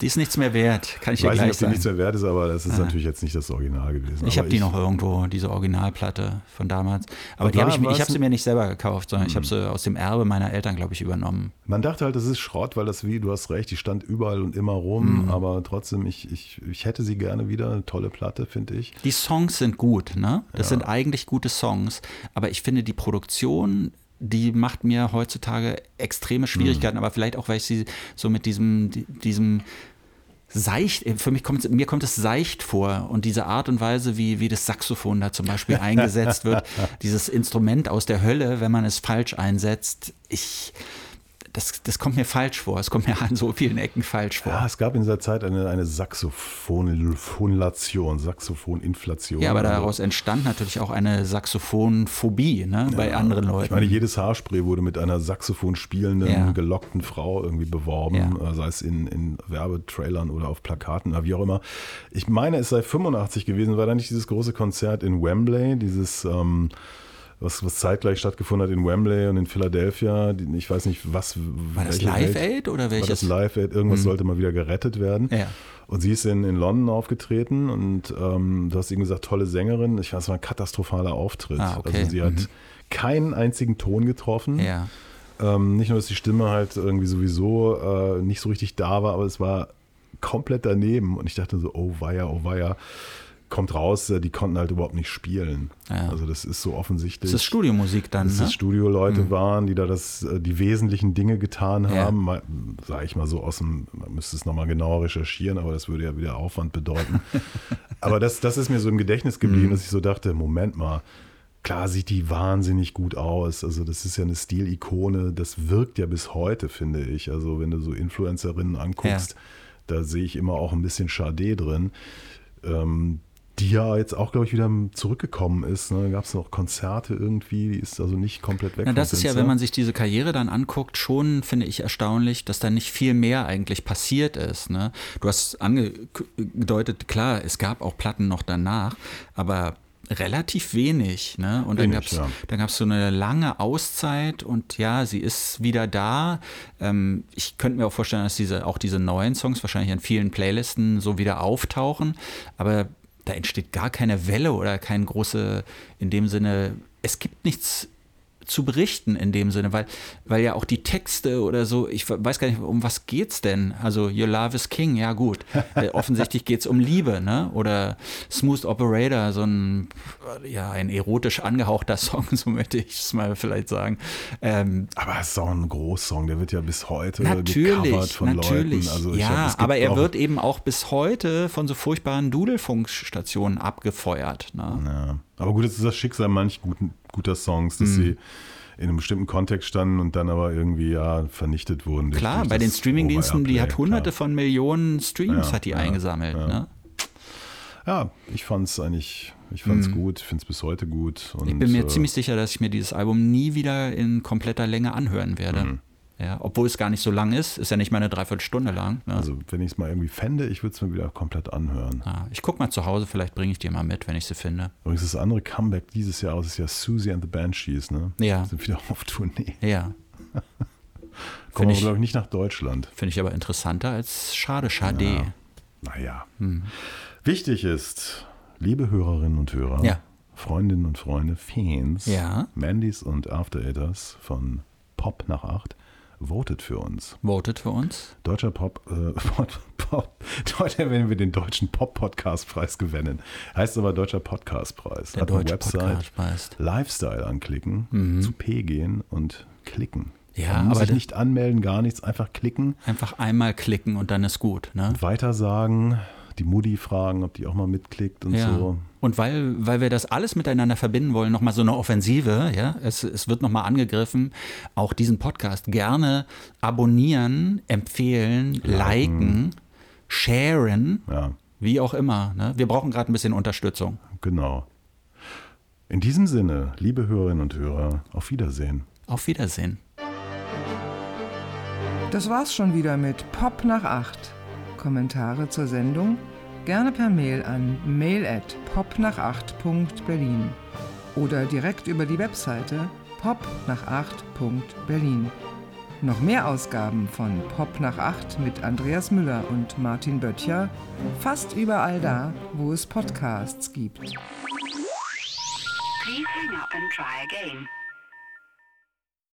Die ist nichts mehr wert, kann ich ja gleich sagen. Ich weiß nicht, ob die nichts mehr wert ist, aber das ist natürlich jetzt nicht das Original gewesen. Ich habe die noch irgendwo, diese Originalplatte von damals. Aber die habe sie mir nicht selber gekauft, sondern ich habe sie aus dem Erbe meiner Eltern, glaube ich, übernommen. Man dachte halt, das ist Schrott, weil das, wie du hast recht, die stand überall und immer rum. Mhm. Aber trotzdem, ich hätte sie gerne wieder. Eine tolle Platte, finde ich. Die Songs sind gut, ne? Das sind eigentlich gute Songs. Aber ich finde, die Produktion, die macht mir heutzutage extreme Schwierigkeiten, aber vielleicht auch, weil ich sie so mit diesem seicht, mir kommt es seicht vor, und diese Art und Weise, wie das Saxophon da zum Beispiel eingesetzt wird, dieses Instrument aus der Hölle, wenn man es falsch einsetzt, das kommt mir falsch vor. Es kommt mir an so vielen Ecken falsch vor. Ja, es gab in dieser Zeit eine Saxophoninflation. Ja, aber daraus entstand natürlich auch eine Saxophonphobie, ne, bei anderen Leuten. Ich meine, jedes Haarspray wurde mit einer Saxophon spielenden, gelockten Frau irgendwie beworben, sei es in Werbetrailern oder auf Plakaten oder wie auch immer. Ich meine, es sei 85 gewesen, war da nicht dieses große Konzert in Wembley, dieses... Was zeitgleich stattgefunden hat in Wembley und in Philadelphia. Ich weiß nicht, was... War das Live Aid oder welches? War das Live Aid? Irgendwas sollte mal wieder gerettet werden. Ja. Und sie ist in London aufgetreten und du hast eben gesagt, tolle Sängerin. Ich weiß, es war ein katastrophaler Auftritt. Ah, okay. Also sie hat keinen einzigen Ton getroffen. Ja. Nicht nur, dass die Stimme halt irgendwie sowieso nicht so richtig da war, aber es war komplett daneben. Und ich dachte so, oh weia, oh weia. Kommt raus, die konnten halt überhaupt nicht spielen. Ja. Also das ist so offensichtlich. Das ist Studiomusik dann, dass es Studioleute waren, die da die wesentlichen Dinge getan haben. Ja. Sage ich mal so aus dem, man müsste es nochmal genauer recherchieren, aber das würde ja wieder Aufwand bedeuten. Aber das ist mir so im Gedächtnis geblieben, dass ich so dachte, Moment mal, klar sieht die wahnsinnig gut aus. Also das ist ja eine Stilikone, das wirkt ja bis heute, finde ich. Also wenn du so Influencerinnen anguckst, da sehe ich immer auch ein bisschen Schade drin. Die ja jetzt auch, glaube ich, wieder zurückgekommen ist. Da gab es noch Konzerte irgendwie, die ist also nicht komplett weg. Ja, das ist ja, wenn man sich diese Karriere dann anguckt, schon, finde ich, erstaunlich, dass da nicht viel mehr eigentlich passiert ist. Ne? Du hast angedeutet, klar, es gab auch Platten noch danach, aber relativ wenig. Ne? Und dann gab's so eine lange Auszeit und ja, sie ist wieder da. Ich könnte mir auch vorstellen, dass diese neuen Songs wahrscheinlich in vielen Playlisten so wieder auftauchen, aber da entsteht gar keine Welle oder keine große, in dem Sinne, es gibt nichts zu berichten in dem Sinne, weil ja auch die Texte oder so, ich weiß gar nicht, um was geht's denn? Also Your Love is King, ja gut, offensichtlich geht's um Liebe, ne? Oder Smooth Operator, so ein erotisch angehauchter Song, so möchte ich es mal vielleicht sagen. Aber es ist auch ein Großsong, der wird ja bis heute gecovert von Leuten. Also aber er wird eben auch bis heute von so furchtbaren Dudelfunkstationen abgefeuert. Ne? Ja. Aber gut, das ist das Schicksal manch guter Songs, dass sie in einem bestimmten Kontext standen und dann aber irgendwie vernichtet wurden. Klar, bei den Streamingdiensten, die hat hunderte von Millionen Streams eingesammelt. Ja, ne? Ich fand es eigentlich... Ich fand's gut, ich find's bis heute gut. Und ich bin mir ziemlich sicher, dass ich mir dieses Album nie wieder in kompletter Länge anhören werde. Ja, obwohl es gar nicht so lang ist ja nicht mal eine Dreiviertelstunde lang. Ne? Also wenn ich es mal irgendwie fände, ich würde es mir wieder komplett anhören. Ich guck mal zu Hause, vielleicht bringe ich dir mal mit, wenn ich sie finde. Übrigens das andere Comeback dieses Jahr aus ist ja Susie and the Banshees, ne? Ja. Sind wieder auf Tournee. Ja. Kommen aber, glaube ich, nicht nach Deutschland. Finde ich aber interessanter als Schade. Ja. Naja. Wichtig ist, liebe Hörerinnen und Hörer, Freundinnen und Freunde, Fans, Mandys und Afteraters von Pop nach 8, votet für uns. Deutscher Pop. Heute werden wir den Deutschen Pop-Podcast-Preis gewinnen. Heißt aber Deutscher Podcast-Preis. Der deutsche Podcast-Preis. Lifestyle anklicken, zu P gehen und klicken. Ja, muss ich nicht anmelden, gar nichts, einfach klicken. Einfach einmal klicken und dann ist gut. Ne? Und weitersagen, die Mutti fragen, ob die auch mal mitklickt und so. Und weil wir das alles miteinander verbinden wollen, nochmal so eine Offensive, es wird nochmal angegriffen, auch diesen Podcast gerne abonnieren, empfehlen, liken, sharen, wie auch immer. Ne? Wir brauchen gerade ein bisschen Unterstützung. Genau. In diesem Sinne, liebe Hörerinnen und Hörer, auf Wiedersehen. Auf Wiedersehen. Das war's schon wieder mit Pop nach 8. Kommentare zur Sendung gerne per Mail an mail@popnach8.berlin oder direkt über die Webseite popnach8.berlin. Noch mehr Ausgaben von Pop nach 8 mit Andreas Müller und Martin Böttcher fast überall da, wo es Podcasts gibt. Please hang up and try again.